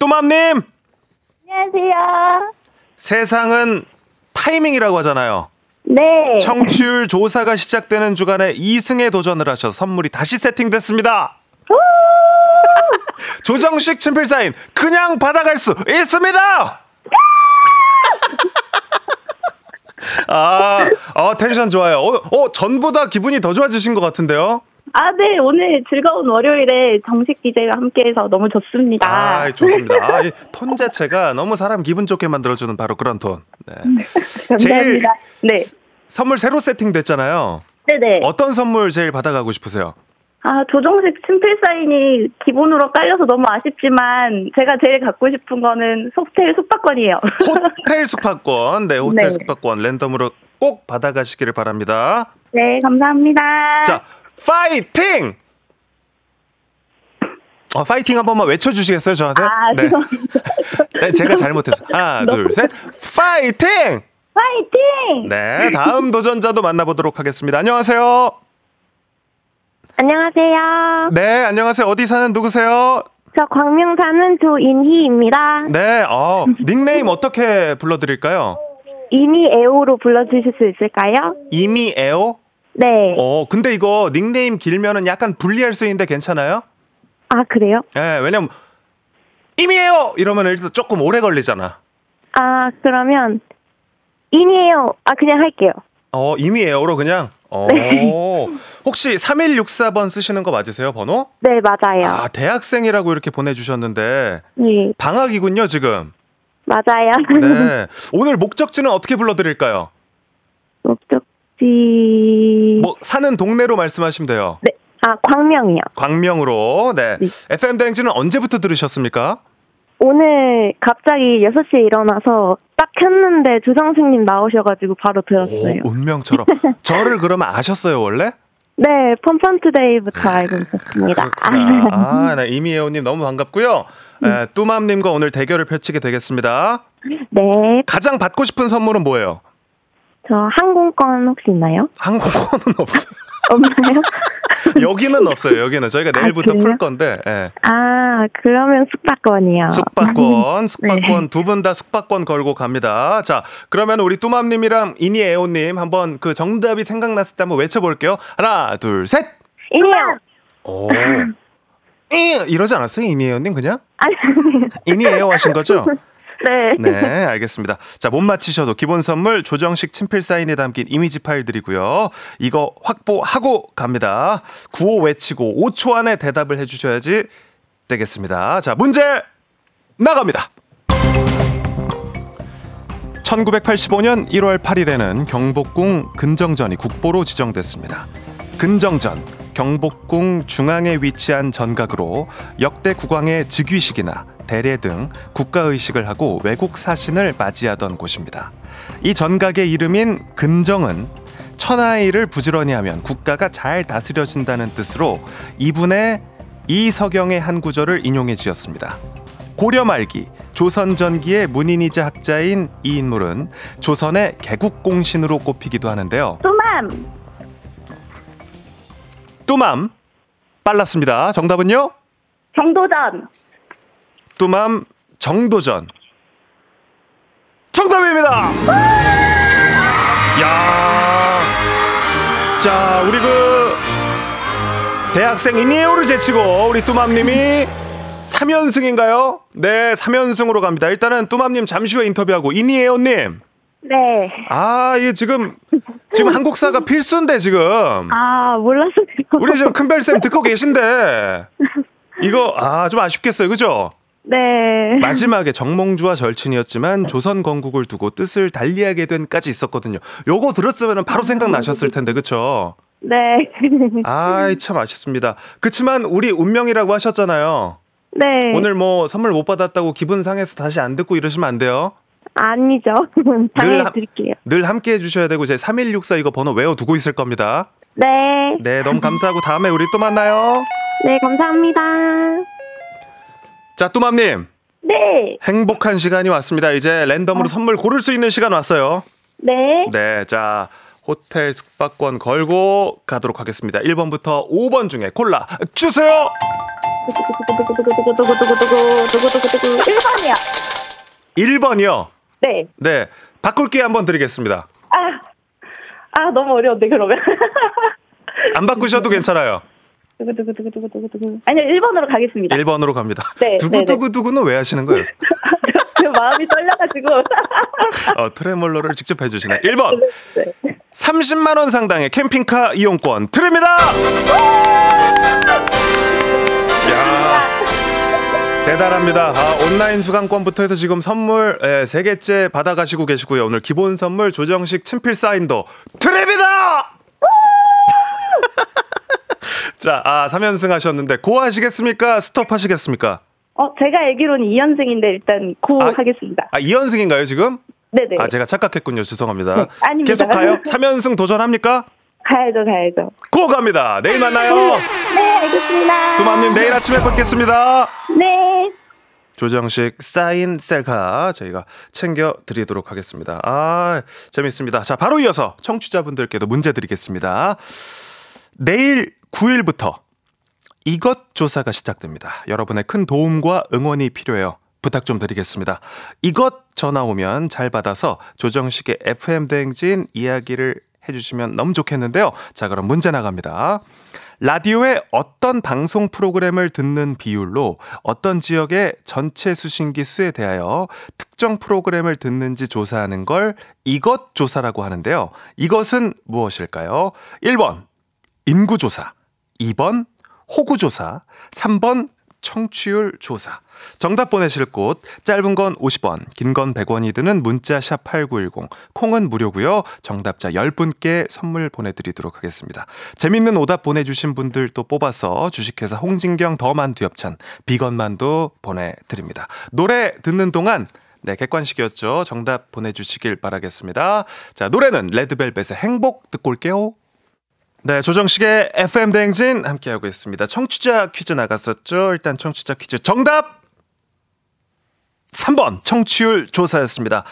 뚜맘님, 안녕하세요. 세상은 타이밍이라고 하잖아요. 네. 청취율 조사가 시작되는 주간에 이 승에 도전을 하셔서 선물이 다시 세팅됐습니다. 조정식 친필사인 그냥 받아갈 수 있습니다. 아, 어, 텐션 좋아요. 어, 어, 전보다 기분이 더 좋아지신 것 같은데요? 아, 네. 오늘 즐거운 월요일에 정식 디제이와 함께해서 너무 좋습니다. 아, 좋습니다. 아, 이 톤 자체가 너무 사람 기분 좋게 만들어주는 바로 그런 톤. 네. 감사합니다. 제일 네. 선물 새로 세팅됐잖아요. 네네. 어떤 선물 제일 받아가고 싶으세요? 아, 조정식 친필 사인이 기본으로 깔려서 너무 아쉽지만 제가 제일 갖고 싶은 거는 호텔 숙박권이에요. 호텔 숙박권. 네, 호텔 네. 숙박권 랜덤으로 꼭 받아가시기를 바랍니다. 네, 감사합니다. 자, 파이팅! 어, 파이팅 한 번만 외쳐주시겠어요, 저한테? 아, 네. 네, 제가 잘못했어요. 하나, 둘, 셋. 파이팅! 파이팅! 네, 다음 도전자도 만나보도록 하겠습니다. 안녕하세요. 안녕하세요. 네, 안녕하세요. 어디 사는 누구세요? 저 광명 사는 조인희입니다. 네, 어, 닉네임 어떻게 불러드릴까요? 이미에오로 불러주실 수 있을까요? 이미에오? 네. 어, 근데 이거 닉네임 길면은 약간 불리할 수 있는데 괜찮아요? 아, 그래요? 네, 왜냐면 이미에요 이러면 일단 조금 오래 걸리잖아. 아, 그러면 이미에요. 아, 그냥 할게요. 어, 이미에요로 그냥. 어. 네. 혹시 삼일육사 번 쓰시는 거 맞으세요, 번호? 네, 맞아요. 아, 대학생이라고 이렇게 보내주셨는데. 네. 방학이군요, 지금. 맞아요. 네. 오늘 목적지는 어떻게 불러드릴까요? 목적. 뭐 사는 동네로 말씀하시면 돼요. 네. 아, 광명이요. 광명으로. 네. 네. 에프엠 대행진은 언제부터 들으셨습니까? 오늘 갑자기 여섯 시에 일어나서 딱 켰는데 조정식님 나오셔가지고 바로 들었어요. 오, 운명처럼. 저를 그러면 아셨어요, 원래? 네. 펌펀트데이부터 알고 있었습니다. 아, 네. 이미예오님 너무 반갑고요. 네, 뚜맘님과 오늘 대결을 펼치게 되겠습니다. 네. 가장 받고 싶은 선물은 뭐예요? 저 항공권 혹시 있나요? 항공권은 없어요. 없나요? 여기는 없어요. 여기는 저희가 내일부터 아, 풀 건데. 예. 아, 그러면 숙박권이요. 숙박권, 숙박권. 네. 두 분 다 숙박권 걸고 갑니다. 자, 그러면 우리 뚜맘님이랑 이니에오님 한번 그 정답이 생각났을 때 한번 외쳐볼게요. 하나, 둘, 셋. 이니에오. 오. 이 이러지 않았어요, 이니에오님 그냥? 아니. 이니에오 하신 거죠? 네. 네, 알겠습니다. 자, 못 맞히셔도 기본 선물 조정식 친필 사인에 담긴 이미지 파일들이고요. 이거 확보하고 갑니다. 구호 외치고 오 초 안에 대답을 해주셔야지 되겠습니다. 자, 문제 나갑니다. 천구백팔십오 년 일월 팔일에는 경복궁 근정전이 국보로 지정됐습니다. 근정전. 경복궁 중앙에 위치한 전각으로 역대 국왕의 즉위식이나 대례 등 국가의식을 하고 외국 사신을 맞이하던 곳입니다. 이 전각의 이름인 근정은 천하의 일을 부지런히 하면 국가가 잘 다스려진다는 뜻으로 이분의 이석영의 한 구절을 인용해 지었습니다. 고려 말기 조선 전기의 문인이자 학자인 이 인물은 조선의 개국공신으로 꼽히기도 하는데요. 뚜맘! 뚜맘! 빨랐습니다. 정답은요? 정도전! 뚜맘 정도전 정답입니다. 야, 자 우리 그 대학생 이니에오를 제치고 우리 뚜맘님이 삼 연승인가요? 네, 삼 연승으로 갑니다. 일단은 뚜맘님 잠시 후에 인터뷰하고 이니에오님. 네. 아, 예, 지금 지금 한국사가 필수인데 지금. 아, 몰랐어요. 우리 지금 큰별쌤 듣고 계신데 이거 아 좀 아쉽겠어요, 그죠? 네. 마지막에 정몽주와 절친이었지만 조선 건국을 두고 뜻을 달리하게 된까지 있었거든요. 요거 들었으면 바로 생각나셨을 텐데, 그쵸? 네. 아이, 참 아쉽습니다. 그치만 우리 운명이라고 하셨잖아요. 네. 오늘 뭐 선물 못 받았다고 기분 상해서 다시 안 듣고 이러시면 안 돼요? 아니죠. 당해드릴게요. 늘, 늘 함께 해주셔야 되고, 제 삼일육사 이거 번호 외워두고 있을 겁니다. 네. 네, 너무 감사하고 다음에 우리 또 만나요. 네, 감사합니다. 자, 뚜맘님. 네. 행복한 시간이 왔습니다. 이제 랜덤으로 어. 선물 고를 수 있는 시간 왔어요. 네. 네. 자, 호텔 숙박권 걸고 가도록 하겠습니다. 일 번부터 오 번 중에 골라 주세요. 일 번이요. 일 번이요? 네. 네. 바꿀 기회 한번 드리겠습니다. 아, 아 너무 어려운데 그러면. 안 바꾸셔도 괜찮아요. 두구두구두구두구두구. 아니요, 일 번으로 가겠습니다. 일 번으로 갑니다. 네, 두구두구두구는 왜 하시는 거예요? 제 마음이 떨려가지고. 어, 트레몰로를 직접 해주시네. 일 번. 네. 삼십만 원 상당의 캠핑카 이용권 드립니다. 이야, 대단합니다. 아, 온라인 수강권부터 해서 지금 선물 예, 세 개째 받아가시고 계시고요. 오늘 기본 선물 조정식 친필 사인도 드립니다. 자, 아, 삼 연승 하셨는데 고 하시겠습니까? 스톱 하시겠습니까? 어, 제가 알기로는 이 연승인데 일단 고 아, 하겠습니다. 아, 이 연승인가요, 지금? 네네. 아, 제가 착각했군요. 죄송합니다. 네, 아닙니다. 계속 가요? 삼 연승 도전합니까? 가야죠, 가야죠. 고 갑니다. 내일 만나요. 네, 알겠습니다. 뚜맘님 내일 아침에 뵙겠습니다. 네. 조정식 사인 셀카 저희가 챙겨드리도록 하겠습니다. 아, 재밌습니다. 자, 바로 이어서 청취자분들께도 문제 드리겠습니다. 내일 구 일부터 이것 조사가 시작됩니다. 여러분의 큰 도움과 응원이 필요해요. 부탁 좀 드리겠습니다. 이것 전화 오면 잘 받아서 조정식의 에프엠 대행진 이야기를 해주시면 너무 좋겠는데요. 자, 그럼 문제 나갑니다. 라디오의 어떤 방송 프로그램을 듣는 비율로 어떤 지역의 전체 수신기 수에 대하여 특정 프로그램을 듣는지 조사하는 걸 이것 조사라고 하는데요. 이것은 무엇일까요? 일 번 인구조사, 이 번 호구조사, 삼 번 청취율 조사. 정답 보내실 곳 짧은 건 오십 원, 긴 건 백 원이 드는 문자 샵 팔구일공, 콩은 무료고요. 정답자 열 분께 선물 보내드리도록 하겠습니다. 재밌는 오답 보내주신 분들 또 뽑아서 주식회사 홍진경 더만두 협찬, 비건만두 보내드립니다. 노래 듣는 동안 네, 객관식이었죠. 정답 보내주시길 바라겠습니다. 자, 노래는 레드벨벳의 행복 듣고 올게요. 네, 조정식의 에프엠 대행진 함께하고 있습니다. 청취자 퀴즈 나갔었죠. 일단 청취자 퀴즈 정답 삼 번 청취율 조사였습니다.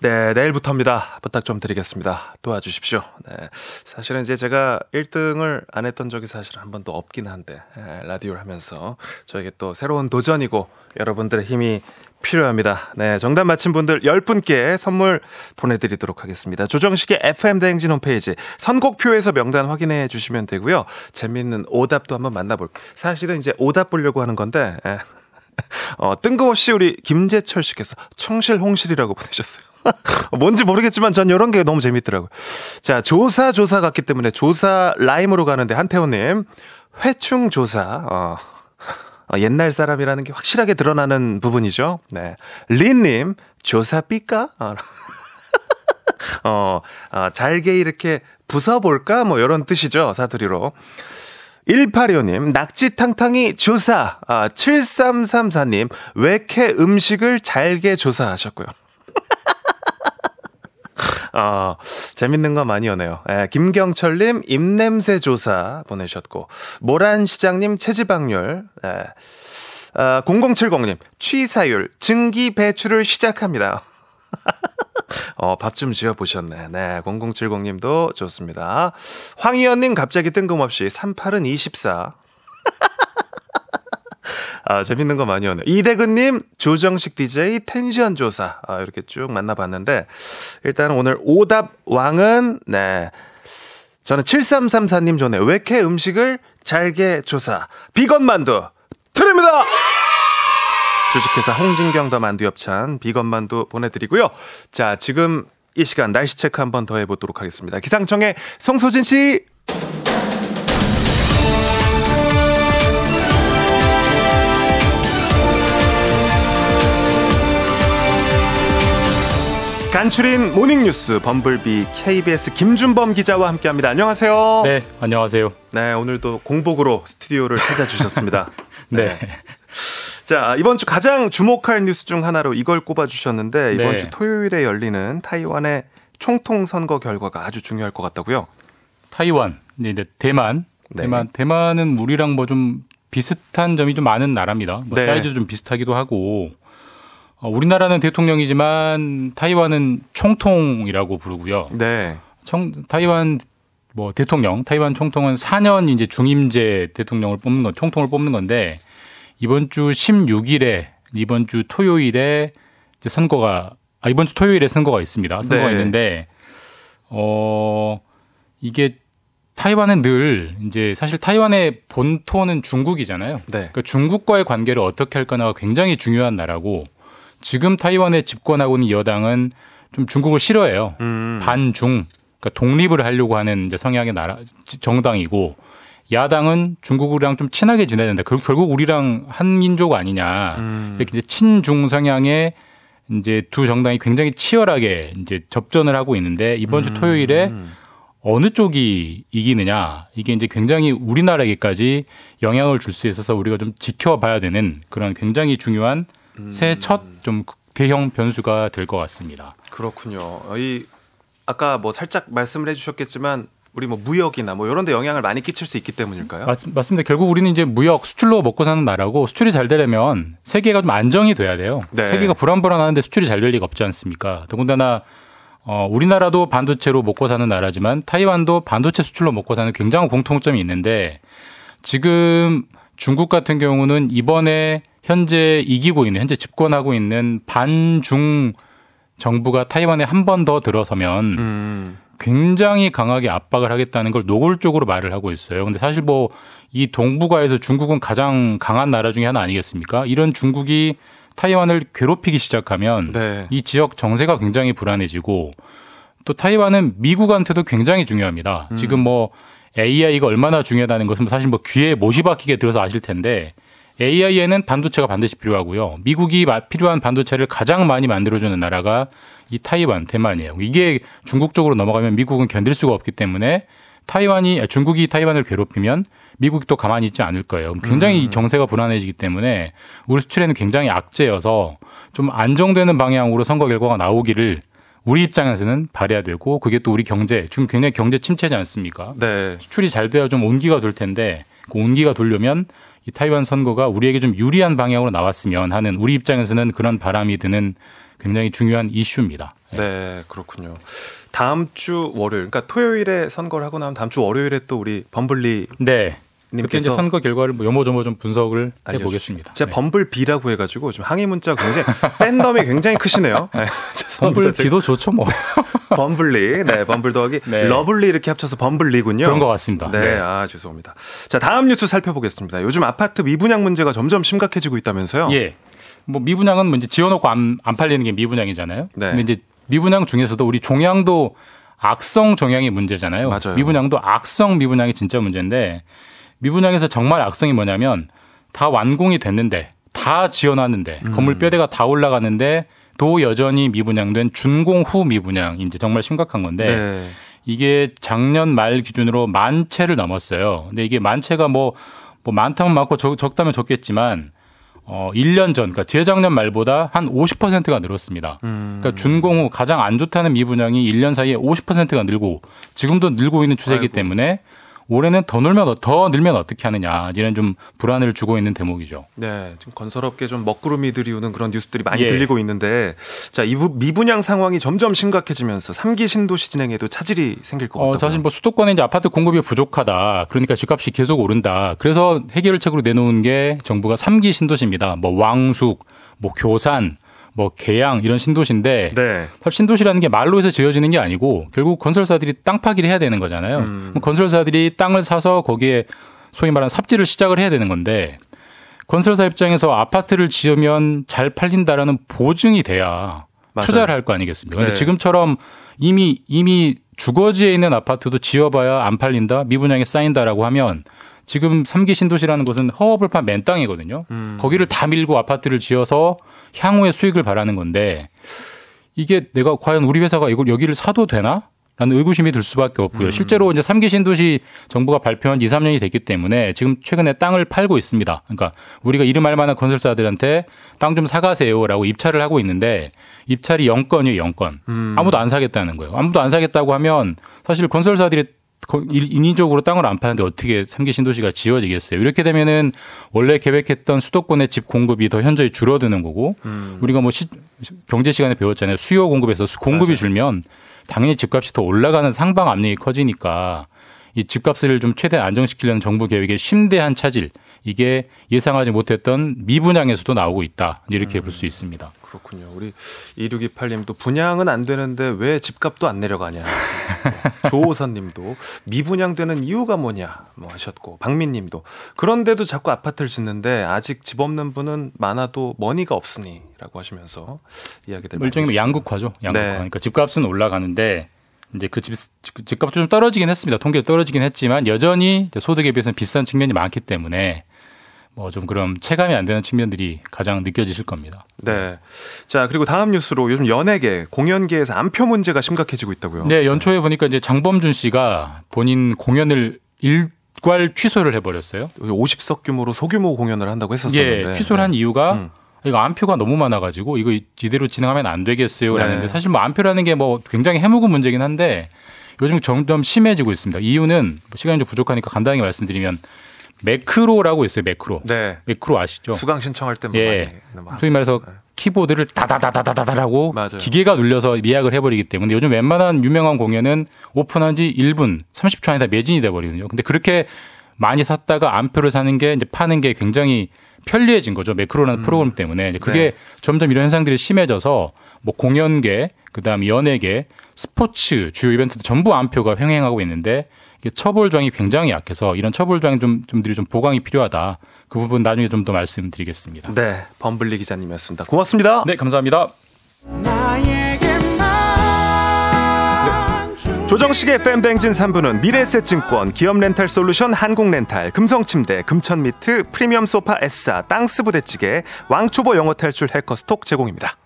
네, 내일부터입니다. 부탁 좀 드리겠습니다. 도와주십시오. 네, 사실은 이제 제가 일 등을 안 했던 적이 사실 한 번도 없긴 한데 네, 라디오를 하면서 저에게 또 새로운 도전이고 여러분들의 힘이 필요합니다. 네, 정답 맞힌 분들 열 분께 선물 보내드리도록 하겠습니다. 조정식의 에프엠 대행진 홈페이지 선곡표에서 명단 확인해 주시면 되고요. 재밌는 오답도 한번 만나볼게요. 사실은 이제 오답 보려고 하는 건데 에. 어, 뜬금없이 우리 김재철 씨께서 청실홍실이라고 보내셨어요. 뭔지 모르겠지만 전 이런 게 너무 재밌더라고요. 자, 조사 조사 같기 때문에 조사 라임으로 가는데 한태호님 회충 조사 어. 어, 옛날 사람이라는 게 확실하게 드러나는 부분이죠. 네, 린님 조사 삐까? 어, 어, 잘게 이렇게 부숴볼까? 뭐 이런 뜻이죠. 사투리로. 일팔이오님 낙지탕탕이 조사. 아, 칠삼삼사님 외캐 음식을 잘게 조사하셨고요. 어, 재밌는 거 많이 오네요. 예, 김경철님 입냄새 조사 보내셨고, 모란시장님 체지방률, 예, 어, 공공칠공님 취사율 증기 배출을 시작합니다. 어, 밥 좀 지어보셨네. 네, 공공칠공님도 좋습니다. 황희연님 갑자기 뜬금없이 삼팔은 이십사. 아, 재밌는 거 많이 오네요. 이대근님, 조정식 디제이 텐션 조사. 아, 이렇게 쭉 만나봤는데, 일단 오늘 오답 왕은, 네, 저는 칠삼삼사님 전에 외캐 음식을 잘게 조사. 비건 만두 드립니다! 주식회사 홍진경 더 만두 협찬 비건 만두 보내드리고요. 자, 지금 이 시간 날씨 체크 한번 더 해보도록 하겠습니다. 기상청의 송소진 씨. 간추린 모닝뉴스 범블비 케이비에스 김준범 기자와 함께합니다. 안녕하세요. 네, 안녕하세요. 네, 오늘도 공복으로 스튜디오를 찾아주셨습니다. 네. 네. 자, 이번 주 가장 주목할 뉴스 중 하나로 이걸 꼽아주셨는데, 이번 네. 주 토요일에 열리는 타이완의 총통 선거 결과가 아주 중요할 것 같다고요. 타이완, 이제 대만, 네. 대만, 대만은 우리랑 뭐 좀 비슷한 점이 좀 많은 나라입니다. 뭐 네. 사이즈도 좀 비슷하기도 하고, 어, 우리나라는 대통령이지만 타이완은 총통이라고 부르고요. 네. 청, 타이완 뭐 대통령, 타이완 총통은 사 년 이제 중임제 대통령을 뽑는 건, 총통을 뽑는 건데. 이번 주 십육일에 이번 주 토요일에 이제 선거가 아 이번 주 토요일에 선거가 있습니다. 선거가 네. 있는데 어 이게 타이완은 늘 이제 사실 타이완의 본토는 중국이잖아요. 네. 그러니까 중국과의 관계를 어떻게 할 거냐가 굉장히 중요한 나라고, 지금 타이완에 집권하고 있는 여당은 좀 중국을 싫어해요. 음. 반중, 그러니까 독립을 하려고 하는 이제 성향의 나라 정당이고. 야당은 중국이랑 좀 친하게 지내야 된다. 결국 우리랑 한민족 아니냐. 음. 이렇게 이제 친중 성향의 이제 두 정당이 굉장히 치열하게 이제 접전을 하고 있는데, 이번 주 음. 토요일에 어느 쪽이 이기느냐. 이게 이제 굉장히 우리나라에게까지 영향을 줄 수 있어서 우리가 좀 지켜봐야 되는 그런 굉장히 중요한 음. 새해 첫 좀 대형 변수가 될 것 같습니다. 그렇군요. 이 아까 뭐 살짝 말씀을 해주셨겠지만. 우리 뭐 무역이나 뭐 이런 데 영향을 많이 끼칠 수 있기 때문일까요? 맞, 맞습니다. 결국 우리는 이제 무역 수출로 먹고 사는 나라고, 수출이 잘 되려면 세계가 좀 안정이 돼야 돼요. 네. 세계가 불안불안하는데 수출이 잘 될 리가 없지 않습니까? 더군다나 어, 우리나라도 반도체로 먹고 사는 나라지만 타이완도 반도체 수출로 먹고 사는 굉장한 공통점이 있는데, 지금 중국 같은 경우는 이번에 현재 이기고 있는, 현재 집권하고 있는 반중 정부가 타이완에 한 번 더 들어서면 음. 굉장히 강하게 압박을 하겠다는 걸 노골적으로 말을 하고 있어요. 근데 사실 뭐 이 동북아에서 중국은 가장 강한 나라 중에 하나 아니겠습니까? 이런 중국이 타이완을 괴롭히기 시작하면 네. 이 지역 정세가 굉장히 불안해지고, 또 타이완은 미국한테도 굉장히 중요합니다. 음. 지금 뭐 에이아이가 얼마나 중요하다는 것은 사실 뭐 귀에 못이 박히게 들어서 아실 텐데, 에이아이에는 반도체가 반드시 필요하고요. 미국이 필요한 반도체를 가장 많이 만들어주는 나라가 이 타이완, 대만이에요. 이게 중국 쪽으로 넘어가면 미국은 견딜 수가 없기 때문에 타이완이, 중국이 타이완을 괴롭히면 미국이 또 가만히 있지 않을 거예요. 굉장히 음. 정세가 불안해지기 때문에 우리 수출에는 굉장히 악재여서 좀 안정되는 방향으로 선거 결과가 나오기를 우리 입장에서는 바라야 되고, 그게 또 우리 경제, 지금 굉장히 경제 침체지 않습니까? 네. 수출이 잘 돼야 좀 온기가 돌 텐데, 그 온기가 돌려면 이 타이완 선거가 우리에게 좀 유리한 방향으로 나왔으면 하는, 우리 입장에서는 그런 바람이 드는 굉장히 중요한 이슈입니다. 네, 네 그렇군요. 다음 주 월요일, 그러니까 토요일에 선거를 하고 나면 다음 주 월요일에 또 우리 범블리 네. 그렇게 이제 선거 결과를 뭐 요모조모 좀 분석을 해보겠습니다. 제가 네. 범블비라고 해가지고 지금 항의 문자 굉장히 팬덤이 굉장히 크시네요. 네, 범블비도 좋죠 뭐. 범블리, 네, 범블 더하기 네. 러블리 이렇게 합쳐서 범블리군요. 그런 것 같습니다. 네, 네, 아 죄송합니다. 자, 다음 뉴스 살펴보겠습니다. 요즘 아파트 미분양 문제가 점점 심각해지고 있다면서요? 예, 뭐 미분양은 뭐 이제 지어놓고 안, 안 팔리는 게 미분양이잖아요. 네. 근데 이제 미분양 중에서도 우리 종양도 악성 종양이 문제잖아요. 맞아요. 미분양도 악성 미분양이 진짜 문제인데. 미분양에서 정말 악성이 뭐냐면, 다 완공이 됐는데, 다 지어놨는데, 음. 건물 뼈대가 다 올라가는데 도 여전히 미분양된 준공 후 미분양, 이제 정말 심각한 건데 네. 이게 작년 말 기준으로 만 채를 넘었어요. 근데 이게 만 채가 뭐, 뭐 많다면 많고 적, 적다면 적겠지만 어, 일 년 전, 그러니까 재작년 말보다 한 오십 퍼센트가 늘었습니다. 음. 그러니까 준공 후 가장 안 좋다는 미분양이 일 년 사이에 오십 퍼센트가 늘고 지금도 늘고 있는 추세이기 아이고. 때문에 올해는 더 늘면 더 늘면 어떻게 하느냐 이런 좀 불안을 주고 있는 대목이죠. 네, 지금 건설업계 좀 먹구름이 들이우는 그런 뉴스들이 많이 예. 들리고 있는데, 자, 이 미분양 상황이 점점 심각해지면서 삼 기 신도시 진행에도 차질이 생길 것 같다. 어, 사실 뭐 수도권에 이제 아파트 공급이 부족하다. 그러니까 집값이 계속 오른다. 그래서 해결책으로 내놓은 게 정부가 삼 기 신도시입니다. 뭐 왕숙, 뭐 교산, 뭐 계양 이런 신도시인데 네. 사실 신도시라는 게 말로 해서 지어지는 게 아니고 결국 건설사들이 땅 파기를 해야 되는 거잖아요. 음. 건설사들이 땅을 사서 거기에 소위 말하는 삽지를 시작을 해야 되는 건데 건설사 입장에서 아파트를 지으면 잘 팔린다라는 보증이 돼야 맞아요. 투자를 할 거 아니겠습니까? 그런데 네. 지금처럼 이미 이미 주거지에 있는 아파트도 지어봐야 안 팔린다, 미분양이 쌓인다라고 하면 지금 삼 기 신도시라는 곳은 허허벌판 맨 땅이거든요. 음. 거기를 다 밀고 아파트를 지어서 향후의 수익을 바라는 건데 이게 내가 과연 우리 회사가 이걸 여기를 사도 되나? 라는 의구심이 들 수밖에 없고요. 음. 실제로 이제 삼 기 신도시 정부가 발표한 이, 삼 년이 됐기 때문에 지금 최근에 땅을 팔고 있습니다. 그러니까 우리가 이름할 만한 건설사들한테 땅 좀 사가세요라고 입찰을 하고 있는데 입찰이 영 건이에요. 영 건. 음. 아무도 안 사겠다는 거예요. 아무도 안 사겠다고 하면 사실 건설사들이 인위적으로 땅을 안 파는데 어떻게 삼 기 신도시가 지어지겠어요. 이렇게 되면은 원래 계획했던 수도권의 집 공급이 더 현저히 줄어드는 거고 음. 우리가 뭐 시, 경제 시간에 배웠잖아요. 수요 공급에서 공급이 맞아요. 줄면 당연히 집값이 더 올라가는 상방 압력이 커지니까 이 집값을 좀 최대한 안정시키려는 정부 계획의 심대한 차질 이게 예상하지 못했던 미분양에서도 나오고 있다 이렇게 음, 볼 수 있습니다. 그렇군요. 우리 이육이팔 님도 분양은 안 되는데 왜 집값도 안 내려가냐. 조호선님도 미분양되는 이유가 뭐냐 뭐 하셨고 박민님도 그런데도 자꾸 아파트를 짓는데 아직 집 없는 분은 많아도 머니가 없으니라고 하시면서 이야기들. 일종의 양극화죠. 양극화. 네. 그러니까 집값은 올라가는데. 이제 그 집, 집값도 좀 떨어지긴 했습니다. 통계도 떨어지긴 했지만 여전히 소득에 비해서는 비싼 측면이 많기 때문에 뭐 좀 그럼 체감이 안 되는 측면들이 가장 느껴지실 겁니다. 네. 자, 그리고 다음 뉴스로 요즘 연예계, 공연계에서 안표 문제가 심각해지고 있다고요. 네, 연초에 보니까 이제 장범준 씨가 본인 공연을 일괄 취소를 해버렸어요. 오십 석 규모로 소규모 공연을 한다고 했었었는데. 예, 취소를 한 이유가 음. 이거 안표가 너무 많아가지고 이거 이대로 진행하면 안 되겠어요. 라는데 네. 사실 뭐 안표라는 게 뭐 굉장히 해묵은 문제긴 한데 요즘 점점 심해지고 있습니다. 이유는 시간이 좀 부족하니까 간단하게 말씀드리면 매크로라고 있어요. 매크로. 네. 매크로 아시죠? 수강 신청할 때만. 예. 소위 말해서 네. 키보드를 다다다다다다라고 기계가 눌려서 예약을 해버리기 때문에 요즘 웬만한 유명한 공연은 오픈한 지 일 분 삼십 초 안에 다 매진이 돼버리거든요. 근데 그렇게 많이 샀다가 안표를 사는 게 이제 파는 게 굉장히 편리해진 거죠. 매크로라는 음. 프로그램 때문에 그게 네. 점점 이런 현상들이 심해져서 뭐 공연계, 그다음 연예계, 스포츠 주요 이벤트도 전부 안표가 횡행하고 있는데 이게 처벌조항이 굉장히 약해서 이런 처벌조항이 좀 좀들이 좀 보강이 필요하다. 그 부분 나중에 좀 더 말씀드리겠습니다. 네, 범블리 기자님이었습니다. 고맙습니다. 네, 감사합니다. 조정식의 에프엠 대행진 삼 부는 미래에셋증권, 기업렌탈솔루션 한국렌탈, 금성침대, 금천미트, 프리미엄소파 S사, 땅스부대찌개, 왕초보 영어탈출 해커스톡 제공입니다.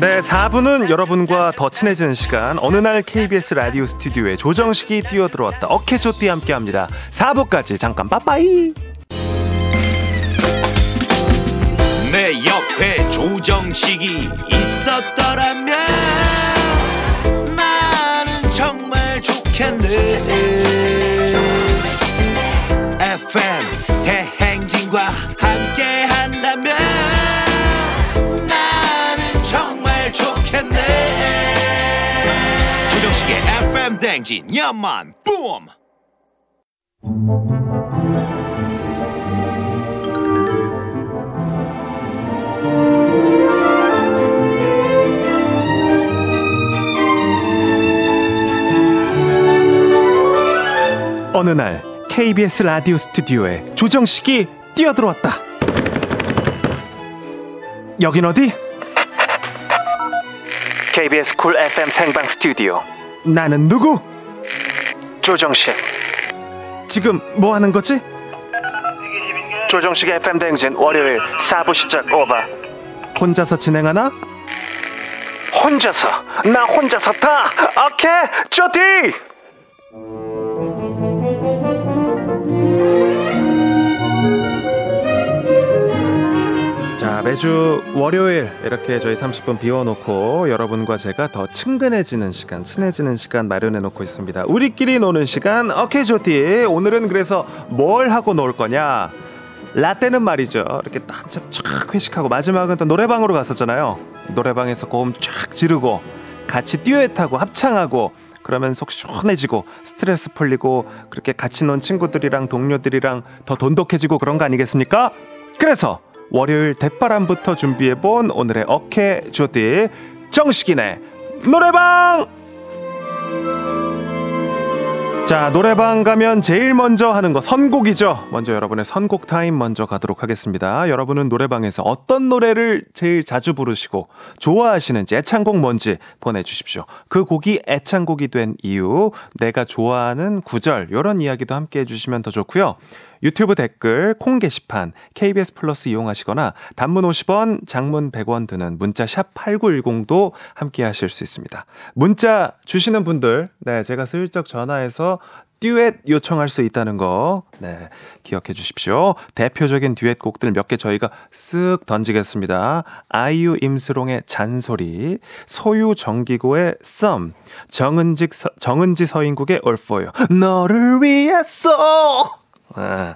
네, 사 부는 여러분과 더 친해지는 시간, 어느 날 케이비에스 라디오 스튜디오에 조정식이 뛰어들어왔다. 어케조띠 함께합니다. 사 부까지 잠깐 빠빠이. 내 옆에 조정식이 있었더라면 정말 좋겠네. 에프엠 대행진과 함께한다면 나는 정말 좋겠네. 조정식의 에프엠 대행진 연만 붐. 어느 날 케이비에스 라디오 스튜디오에 조정식이 뛰어들어왔다. 여긴 어디? 케이비에스 쿨 에프엠 생방 스튜디오. 나는 누구? 조정식. 지금 뭐 하는 거지? 조정식의 에프엠 대행진 월요일 사 부 시작 오버. 혼자서 진행하나? 혼자서 나 혼자서 다 오케이 쪼띠. 자, 매주 월요일 이렇게 저희 삼십 분 비워놓고 여러분과 제가 더 친근해지는 시간, 친해지는 시간 마련해놓고 있습니다. 우리끼리 노는 시간 오케이 쪼띠. 오늘은 그래서 뭘 하고 놀 거냐? 라떼는 말이죠, 이렇게 한참 쫙 회식하고 마지막은 또 노래방으로 갔었잖아요. 노래방에서 고음 쫙 지르고 같이 듀엣하고 합창하고 그러면 속 시원해지고 스트레스 풀리고 그렇게 같이 논 친구들이랑 동료들이랑 더 돈독해지고 그런 거 아니겠습니까? 그래서 월요일 대바람부터 준비해본 오늘의 어케 조디 정식이네 노래방! 자, 노래방 가면 제일 먼저 하는 거 선곡이죠. 먼저 여러분의 선곡 타임 먼저 가도록 하겠습니다. 여러분은 노래방에서 어떤 노래를 제일 자주 부르시고 좋아하시는지, 애창곡 뭔지 보내주십시오. 그 곡이 애창곡이 된 이유, 내가 좋아하는 구절, 이런 이야기도 함께 해주시면 더 좋고요. 유튜브 댓글, 콩 게시판, 케이비에스 플러스 이용하시거나 단문 오십 원, 장문 백 원 드는 문자 샵 팔구일공도 함께 하실 수 있습니다. 문자 주시는 분들, 네, 제가 슬쩍 전화해서 듀엣 요청할 수 있다는 거, 네, 기억해 주십시오. 대표적인 듀엣 곡들 몇 개 저희가 쓱 던지겠습니다. 아이유 임스롱의 잔소리, 소유 정기고의 썸, 정은지, 정은지 서인국의 얼포요. 너를 위해서! 아,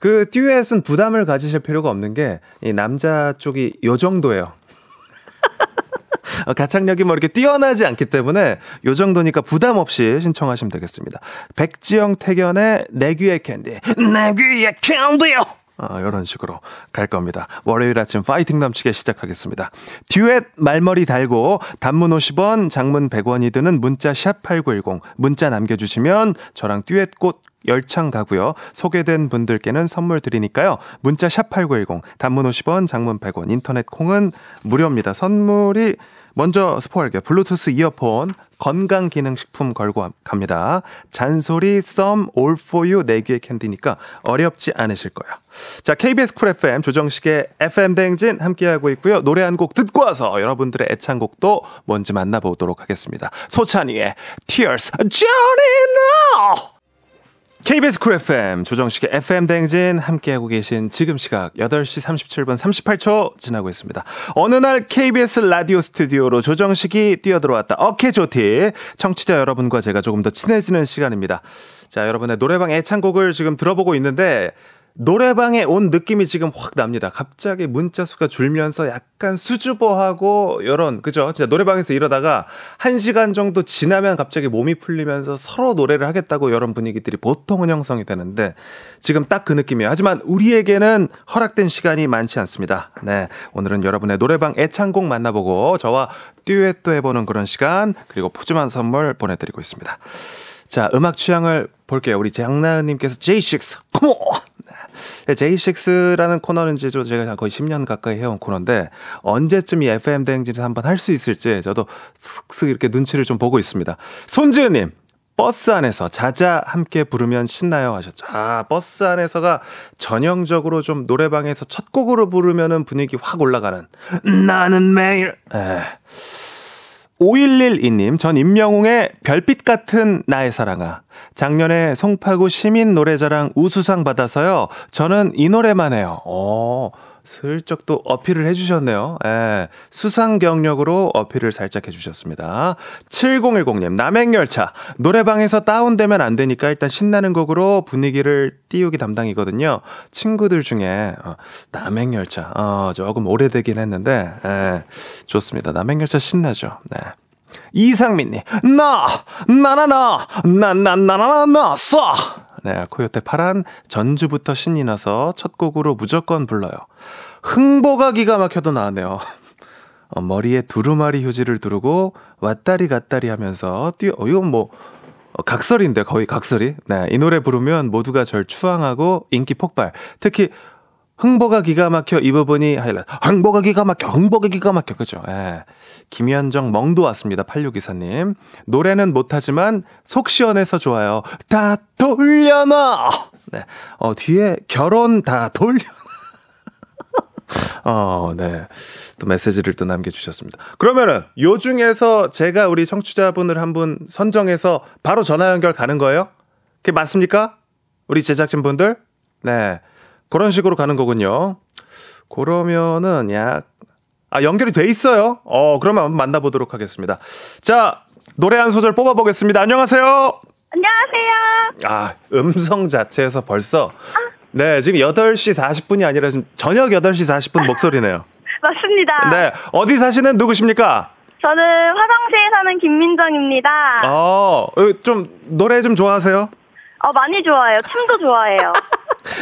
그 듀엣은 부담을 가지실 필요가 없는 게 이 남자 쪽이 요 정도예요. 가창력이 뭐 이렇게 뛰어나지 않기 때문에 요 정도니까 부담 없이 신청하시면 되겠습니다. 백지영 태견의 내귀의캔디, 내귀의캔디요. 아, 이런 식으로 갈 겁니다. 월요일 아침 파이팅 넘치게 시작하겠습니다. 듀엣 말머리 달고 단문 오십 원, 장문 백 원이 드는 문자 샵팔구일공 문자 남겨주시면 저랑 듀엣꽃 열창 가고요. 소개된 분들께는 선물 드리니까요. 문자 샵팔구일공, 단문 오십 원, 장문 백 원, 인터넷 콩은 무료입니다. 선물이 먼저 스포할게요. 블루투스 이어폰, 건강기능식품 걸고 갑니다. 잔소리, 썸, 올포유, 내귀의 캔디니까 어렵지 않으실 거예요. 자, 케이비에스 쿨 에프엠 조정식의 에프엠 대행진 함께하고 있고요. 노래 한 곡 듣고 와서 여러분들의 애창곡도 뭔지 만나보도록 하겠습니다. 소찬이의 Tears, Johnny, No! 케이비에스 쿨 에프엠 조정식의 에프엠 대행진 함께하고 계신 지금 시각 여덟 시 삼십칠 분 삼십팔 초 지나고 있습니다. 어느 날 케이비에스 라디오 스튜디오로 조정식이 뛰어들어왔다 오케이 조티. 청취자 여러분과 제가 조금 더 친해지는 시간입니다. 자, 여러분의 노래방 애창곡을 지금 들어보고 있는데 노래방에 온 느낌이 지금 확 납니다. 갑자기 문자 수가 줄면서 약간 수줍어하고 이런, 그죠? 진짜 노래방에서 이러다가 한 시간 정도 지나면 갑자기 몸이 풀리면서 서로 노래를 하겠다고 이런 분위기들이 보통은 형성이 되는데 지금 딱 그 느낌이에요. 하지만 우리에게는 허락된 시간이 많지 않습니다. 네, 오늘은 여러분의 노래방 애창곡 만나보고 저와 듀엣도 해보는 그런 시간, 그리고 푸짐한 선물 보내드리고 있습니다. 자, 음악 취향을 볼게요. 우리 장나은님께서 제이식스, 컴온! 제이식스라는 코너는 제가 거의 십 년 가까이 해온 코너인데 언제쯤 이 에프엠 대행진에서 한번 할 수 있을지 저도 슥슥 이렇게 눈치를 좀 보고 있습니다. 손지은님, 버스 안에서 자자 함께 부르면 신나요 하셨죠. 아, 버스 안에서가 전형적으로 좀 노래방에서 첫 곡으로 부르면 분위기 확 올라가는 나는 매일. 에. 오일일이 님, 전 임영웅의 별빛 같은 나의 사랑아. 작년에 송파구 시민 노래자랑 우수상 받아서요. 저는 이 노래만 해요. 오, 슬쩍 또 어필을 해주셨네요. 예, 수상 경력으로 어필을 살짝 해주셨습니다. 칠공일공 님, 남행열차. 노래방에서 다운되면 안 되니까 일단 신나는 곡으로 분위기를 띄우기 담당이거든요. 친구들 중에, 어, 남행열차. 어, 조금 오래되긴 했는데, 예, 좋습니다. 남행열차 신나죠. 네. 이상민님, 나, 나나나, 나나나나나, 써. 네, 코요태 파란 전주부터 신이 나서 첫 곡으로 무조건 불러요. 흥보가 기가 막혀도 나왔네요. 어, 머리에 두루마리 휴지를 두르고 왔다리 갔다리 하면서 뛰어, 어, 이건 뭐, 어, 각설인데, 거의 각설이. 네, 이 노래 부르면 모두가 절 추앙하고 인기 폭발. 특히, 흥보가 기가 막혀 이 부분이 하이라이트. 흥보가 기가 막혀, 흥보가 기가 막혀. 그죠? 예. 김현정 멍도 왔습니다. 팔육이사 님. 노래는 못하지만 속 시원해서 좋아요. 다 돌려놔! 네. 어, 뒤에 결혼 다 돌려놔. 어, 네. 또 메시지를 또 남겨주셨습니다. 그러면은 요 중에서 제가 우리 청취자분을 한 분 선정해서 바로 전화 연결 가는 거예요? 그게 맞습니까? 우리 제작진분들? 네. 그런 식으로 가는 거군요. 그러면은 약 아, 연결이 돼 있어요. 어, 그러면 한번 만나보도록 하겠습니다. 자, 노래 한 소절 뽑아보겠습니다. 안녕하세요. 안녕하세요. 아, 음성 자체에서 벌써 아. 네, 지금 여덟 시 사십 분이 아니라 지금 저녁 여덟 시 사십 분 목소리네요. 맞습니다. 네, 어디 사시는 누구십니까? 저는 화성시에 사는 김민정입니다. 어, 좀 노래 좀 좋아하세요? 어, 많이 좋아해요. 춤도 좋아해요.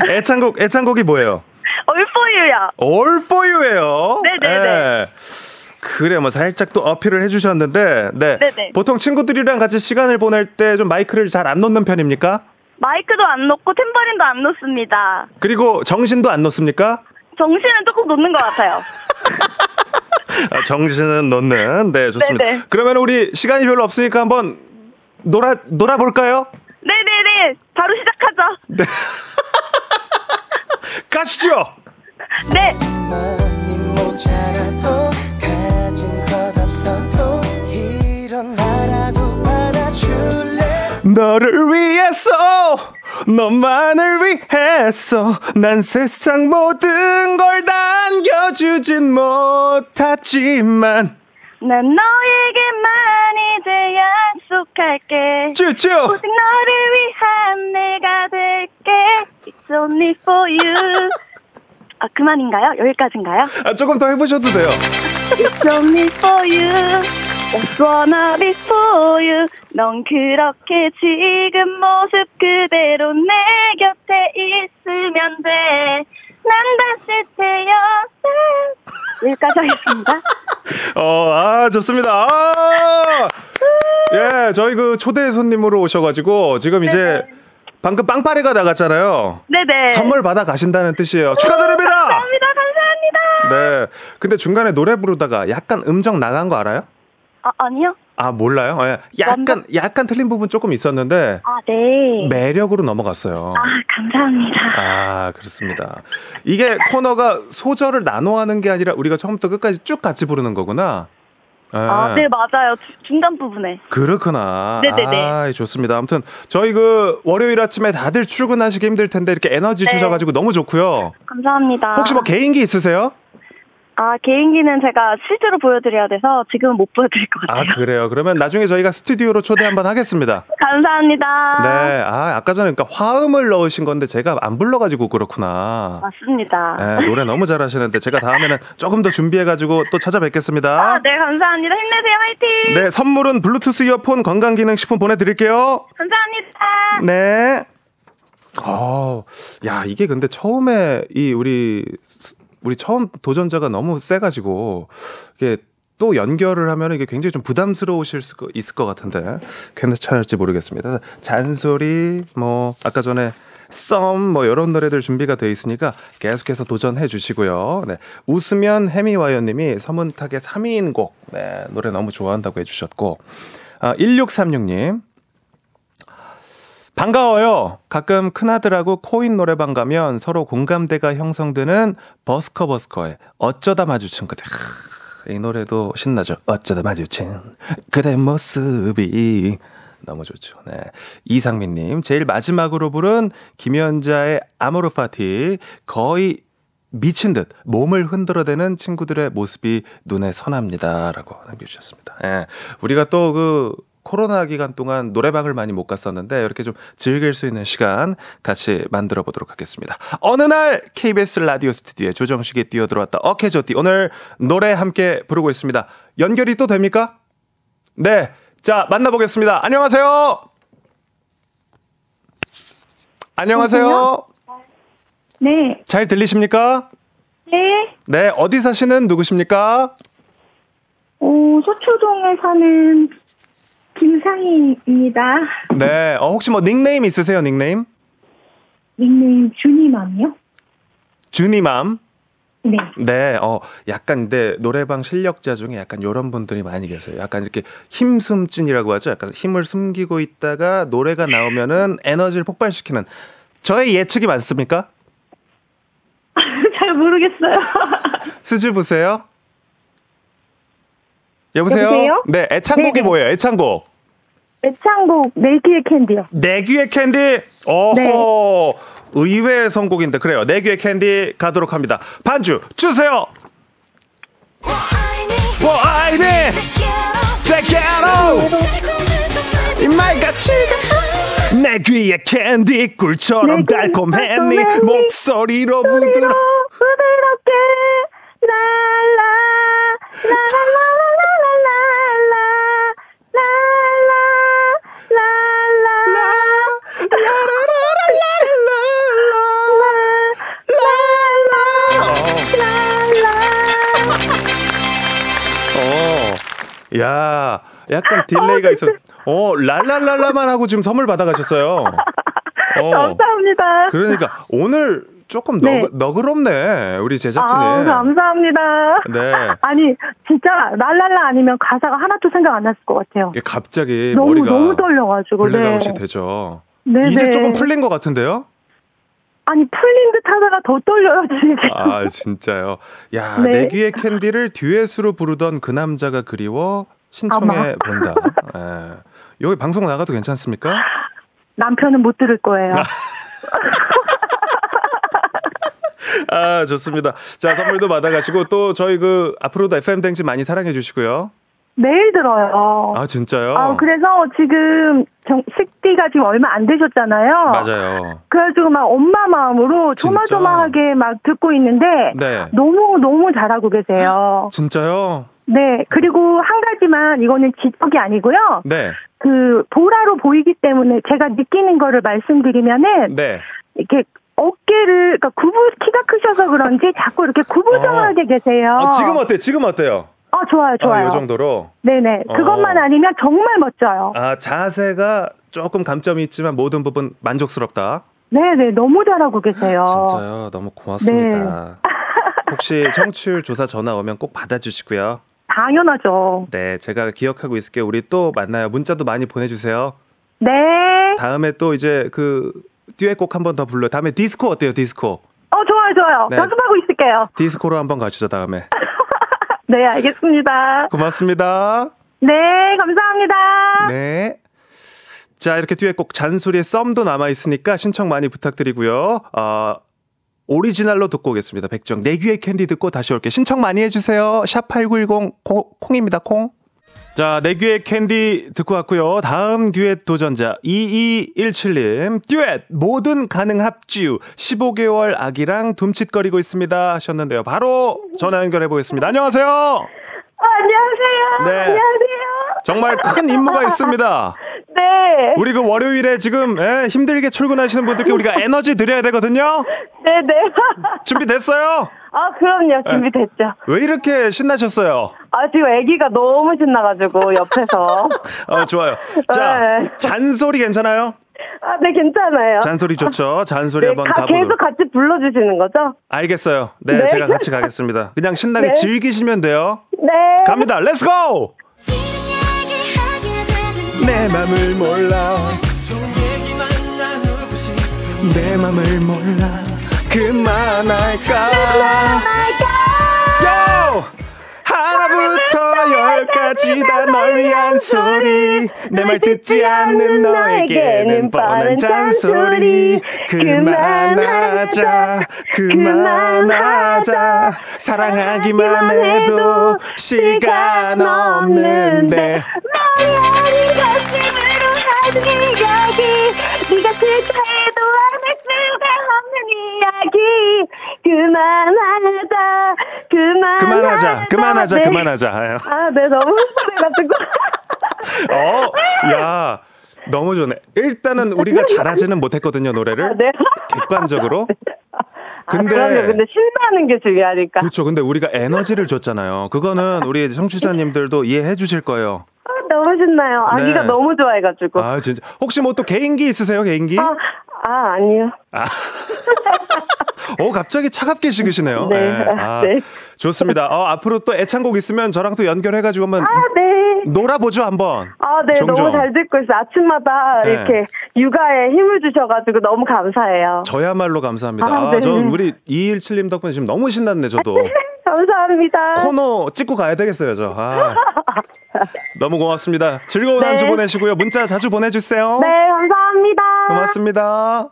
애창곡, 애창곡이 뭐예요? 얼포유요. 얼포유예요? 네네네. 네. 그래, 뭐 살짝 또 어필을 해주셨는데, 네. 네네. 보통 친구들이랑 같이 시간을 보낼 때 좀 마이크를 잘 안 놓는 편입니까? 마이크도 안 놓고 탬버린도 안 놓습니다. 그리고 정신도 안 놓습니까? 정신은 조금 놓는 것 같아요. 아, 정신은 놓는. 네, 좋습니다. 네네. 그러면 우리 시간이 별로 없으니까 한번 놀아 놀아볼까요? 네네네, 바로 시작하죠. 네. 가시죠. 네. 너를 위해서, 너만을 위해서, 난 세상 모든 걸 다 안겨주진 못하지만, 난 너에게만 이제 약속할게. 쭈쭈. 오직 너를 위한 내가 될게. It's only for you. 아, 그만인가요? 여기까지인가요? 아, 조금 더 해보셔도 돼요. It's only for you. It's wanna be for you. 넌 그렇게 지금 모습 그대로 내 곁에 있으면 돼. 난 다시 태어나. 여기까지 하겠습니다. 어, 아, 좋습니다. 아! 예, 저희 그 초대 손님으로 오셔가지고 지금 네네. 이제 방금 빵파리가 나갔잖아요. 네네. 선물 받아 가신다는 뜻이에요. 축하드립니다. 감사합니다. 감사합니다. 네. 근데 중간에 노래 부르다가 약간 음정 나간 거 알아요? 아, 아니요. 아, 몰라요? 예, 약간, 완전... 약간 틀린 부분 조금 있었는데. 아, 네. 매력으로 넘어갔어요. 아, 감사합니다. 아, 그렇습니다. 이게 코너가 소절을 나눠 하는 게 아니라 우리가 처음부터 끝까지 쭉 같이 부르는 거구나. 예. 아, 네, 맞아요. 중간 부분에. 그렇구나. 네네네. 아, 좋습니다. 아무튼 저희 그 월요일 아침에 다들 출근하시기 힘들 텐데 이렇게 에너지 네. 주셔가지고 너무 좋고요. 감사합니다. 혹시 뭐 개인기 있으세요? 아, 개인기는 제가 실제로 보여드려야 돼서 지금은 못 보여드릴 것 같아요. 아, 그래요? 그러면 나중에 저희가 스튜디오로 초대 한번 하겠습니다. 감사합니다. 네, 아, 아까 전에 그러니까 화음을 넣으신 건데 제가 안 불러가지고 그렇구나. 맞습니다. 네, 노래 너무 잘하시는데 제가 다음에는 조금 더 준비해가지고 또 찾아뵙겠습니다. 아, 네, 감사합니다. 힘내세요. 화이팅! 네, 선물은 블루투스 이어폰 건강기능식품 보내드릴게요. 감사합니다. 네. 어, 야, 이게 근데 처음에 이 우리... 우리 처음 도전자가 너무 세가지고 이게 또 연결을 하면 이게 굉장히 좀 부담스러우실 수 있을 것 같은데 괜찮을지 모르겠습니다. 잔소리, 뭐 아까 전에 썸, 뭐 이런 노래들 준비가 돼 있으니까 계속해서 도전해 주시고요. 네, 웃으면 해미와연님이 서문탁의 삼 위인 곡 네, 노래 너무 좋아한다고 해주셨고 아, 일육삼육 님 반가워요. 가끔 큰아들하고 코인 노래방 가면 서로 공감대가 형성되는 버스커버스커의 어쩌다 마주친 그대. 이 노래도 신나죠. 어쩌다 마주친 그대 모습이 너무 좋죠. 네. 이상민님 제일 마지막으로 부른 김연자의 아모르 파티 거의 미친 듯 몸을 흔들어대는 친구들의 모습이 눈에 선합니다라고 남겨주셨습니다. 네. 우리가 또 그 코로나 기간 동안 노래방을 많이 못 갔었는데 이렇게 좀 즐길 수 있는 시간 같이 만들어 보도록 하겠습니다. 어느 날 케이비에스 라디오 스튜디오에 조정식이 뛰어들어왔다. 어케조띠 오늘 노래 함께 부르고 있습니다. 연결이 또 됩니까? 네, 자 만나보겠습니다. 안녕하세요. 안녕하세요. 네. 잘 들리십니까? 네. 네, 어디 사시는 누구십니까? 오, 서초동에 사는 김상희입니다. 네, 어, 혹시 뭐 닉네임 있으세요? 닉네임? 닉네임 주니맘이요? 주니맘? 네. 네, 어, 약간 근데 노래방 실력자 중에 약간 이런 분들이 많이 계세요. 약간 이렇게 힘숨찐이라고 하죠. 약간 힘을 숨기고 있다가 노래가 나오면은 에너지를 폭발시키는. 저의 예측이 맞습니까? 잘 모르겠어요. 수줍으세요? 여보세요? 여보세요? 네, 애창곡이 네네. 뭐예요? 애창곡. 애창곡 내귀의 캔디요. 내귀의 캔디. 오호. 네. 의외의 선곡인데 그래요. 내귀의 캔디 가도록 합니다. 반주 주세요. What I need, Black Yellow, In my gut, 내 귀에 캔디 꿀처럼 달콤했니 목소리로 부드러. 부드럽게 랄라 오, 야, 약간 딜레이가 있어. 어, 랄랄랄라만 하고 지금 선물 받아가셨어요. 어, 감사합니다. 그러니까 오늘 조금 네. 너그, 너그럽네 우리 제작진이. 아, 감사합니다. 네. 아니 진짜 랄랄라 아니면 가사가 하나도 생각 안 났을 것 같아요. 이게 갑자기 너무, 머리가 너무 떨려가지고 블랙아웃이 네. 되죠. 네네. 이제 조금 풀린 것 같은데요? 아니 풀린 듯 하다가 더 떨려요 지금. 아 진짜요? 야, 네. 내귀의 캔디를 듀엣으로 부르던 그 남자가 그리워 신청해 본다. 예. 여기 방송 나가도 괜찮습니까? 남편은 못 들을 거예요. 아 좋습니다. 자 선물도 받아가시고 또 저희 그 앞으로도 에프엠 댕진 많이 사랑해 주시고요. 매일 들어요. 아 진짜요? 아 그래서 지금 정, 식비가 지금 얼마 안 되셨잖아요. 맞아요. 그래가지고 막 엄마 마음으로 조마조마하게 막 듣고 있는데 네. 너무 너무 잘하고 계세요. 진짜요? 네. 그리고 한 가지만 이거는 지적이 아니고요. 네. 그 보라로 보이기 때문에 제가 느끼는 거를 말씀드리면은 네. 이렇게. 어깨를 그러니까 구부 키가 크셔서 그런지 자꾸 이렇게 구부정하게 어. 계세요. 아, 지금 어때? 지금 어때요? 아 좋아요, 좋아요. 아, 이 정도로. 네네. 어. 그것만 아니면 정말 멋져요. 아 자세가 조금 감점이 있지만 모든 부분 만족스럽다. 네네, 너무 잘하고 계세요. 진짜요, 너무 고맙습니다. 네. 혹시 청취율 조사 전화 오면 꼭 받아주시고요. 당연하죠. 네, 제가 기억하고 있을게요. 우리 또 만나요. 문자도 많이 보내주세요. 네. 다음에 또 이제 그. 듀엣곡 한 번 더 불러. 다음에 디스코 어때요? 디스코. 어 좋아요 좋아요. 네. 연습하고 있을게요. 디스코로 한번 가시죠 다음에. 네 알겠습니다. 고맙습니다. 네 감사합니다. 네. 자 이렇게 듀엣곡 잔소리의 썸도 남아 있으니까 신청 많이 부탁드리고요. 어, 오리지널로 듣고 오겠습니다. 백정 내 귀의 캔디 듣고 다시 올게요. 신청 많이 해주세요. 샵팔구일공 콩입니다 콩. 자, 내귀의 캔디 듣고 왔고요. 다음 듀엣 도전자 이이일칠님 듀엣 모든 가능 합주 십오 개월 아기랑 둠칫거리고 있습니다 하셨는데요. 바로 전화 연결해 보겠습니다. 안녕하세요. 어, 안녕하세요. 네. 안녕하세요. 정말 큰 임무가 있습니다. 네. 우리 그 월요일에 지금 예, 힘들게 출근하시는 분들께 우리가 에너지 드려야 되거든요. 네네. 네. 준비됐어요? 아 그럼요. 준비됐죠. 왜 이렇게 신나셨어요? 아 지금 아기가 너무 신나가지고 옆에서. 어 좋아요. 자 네. 잔소리 괜찮아요? 아 네 괜찮아요. 잔소리 좋죠. 잔소리 네, 한번 가보고. 계속 같이 불러주시는 거죠? 알겠어요. 네, 네. 제가 같이 가겠습니다. 그냥 신나게 네. 즐기시면 돼요. 네. 갑니다. Let's go. 내 맘을 몰라 내 맘을 몰라 그만할까 Yo! 하나부터 열까지 다 널 위한 소리 내 말 듣지 않는 너에게는 뻔한 잔소리 그만하자 그만하자 사랑하기만 해도 시간 없는데 이야기 네가 실패해도 안할 수가 없는 이야기 그만하자 그만 그만하자 그만하자 네. 그만하자 아 네 너무 소리가 듣고 어 야 너무 좋네 일단은 우리가 잘하지는 못했거든요 노래를 아, 네. 객관적으로 근데 아, 근데 신나는 게 중요하니까 그렇죠 근데 우리가 에너지를 줬잖아요 그거는 우리 청취자님들도 이해해 주실 거예요. 너무 신나요. 아기가 네. 너무 좋아해가지고. 아 진짜. 혹시 뭐 또 개인기 있으세요? 개인기? 아, 아 아니요. 아. 오 갑자기 차갑게 식으시네요. 네. 네. 아, 네. 좋습니다. 어, 앞으로 또 애창곡 있으면 저랑 또 연결해가지고 한번. 아 네. 놀아보죠 한번. 아 네. 종종. 너무 잘 듣고 있어요. 아침마다 네. 이렇게 육아에 힘을 주셔가지고 너무 감사해요. 저야말로 감사합니다. 아, 네. 아, 전 우리 이일칠님 덕분에 지금 너무 신났네 저도. 감사합니다. 코너 찍고 가야 되겠어요, 저. 아. 너무 고맙습니다. 즐거운 네. 한 주 보내시고요. 문자 자주 보내주세요. 네, 감사합니다. 고맙습니다.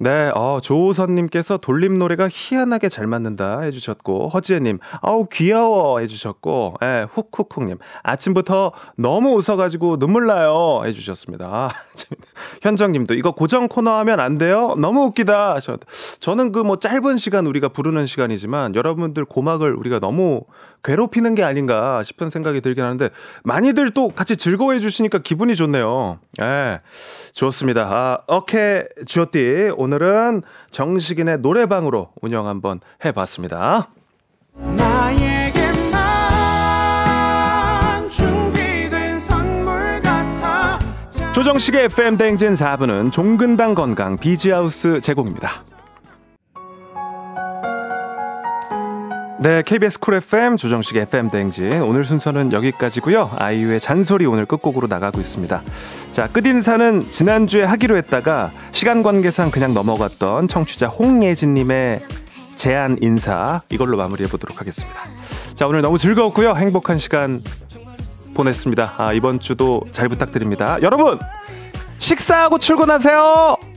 네, 어, 조우선님께서 돌림 노래가 희한하게 잘 맞는다 해주셨고, 허지혜님, 아우, 귀여워 해주셨고, 예, 훅훅훅님, 아침부터 너무 웃어가지고 눈물 나요 해주셨습니다. 아, 현정님도, 이거 고정 코너 하면 안 돼요? 너무 웃기다. 저, 저는 그 뭐 짧은 시간 우리가 부르는 시간이지만, 여러분들 고막을 우리가 너무 괴롭히는 게 아닌가 싶은 생각이 들긴 하는데, 많이들 또 같이 즐거워해 주시니까 기분이 좋네요. 예, 좋습니다. 아, 오케이, 주어띠. 오늘은 정식인의 노래방으로 운영 한번 해봤습니다. 나에게만 준비된 선물 같아. 조정식의 에프엠 대행진 사 부는 종근당 건강 비지하우스 제공입니다. 네, 케이비에스 쿨 에프엠 조정식의 에프엠 대행진 오늘 순서는 여기까지고요. 아이유의 잔소리 오늘 끝곡으로 나가고 있습니다. 자, 끝인사는 지난주에 하기로 했다가 시간 관계상 그냥 넘어갔던 청취자 홍예진님의 제안 인사, 이걸로 마무리해보도록 하겠습니다. 자, 오늘 너무 즐거웠고요. 행복한 시간 보냈습니다. 아, 이번 주도 잘 부탁드립니다. 여러분, 식사하고 출근하세요.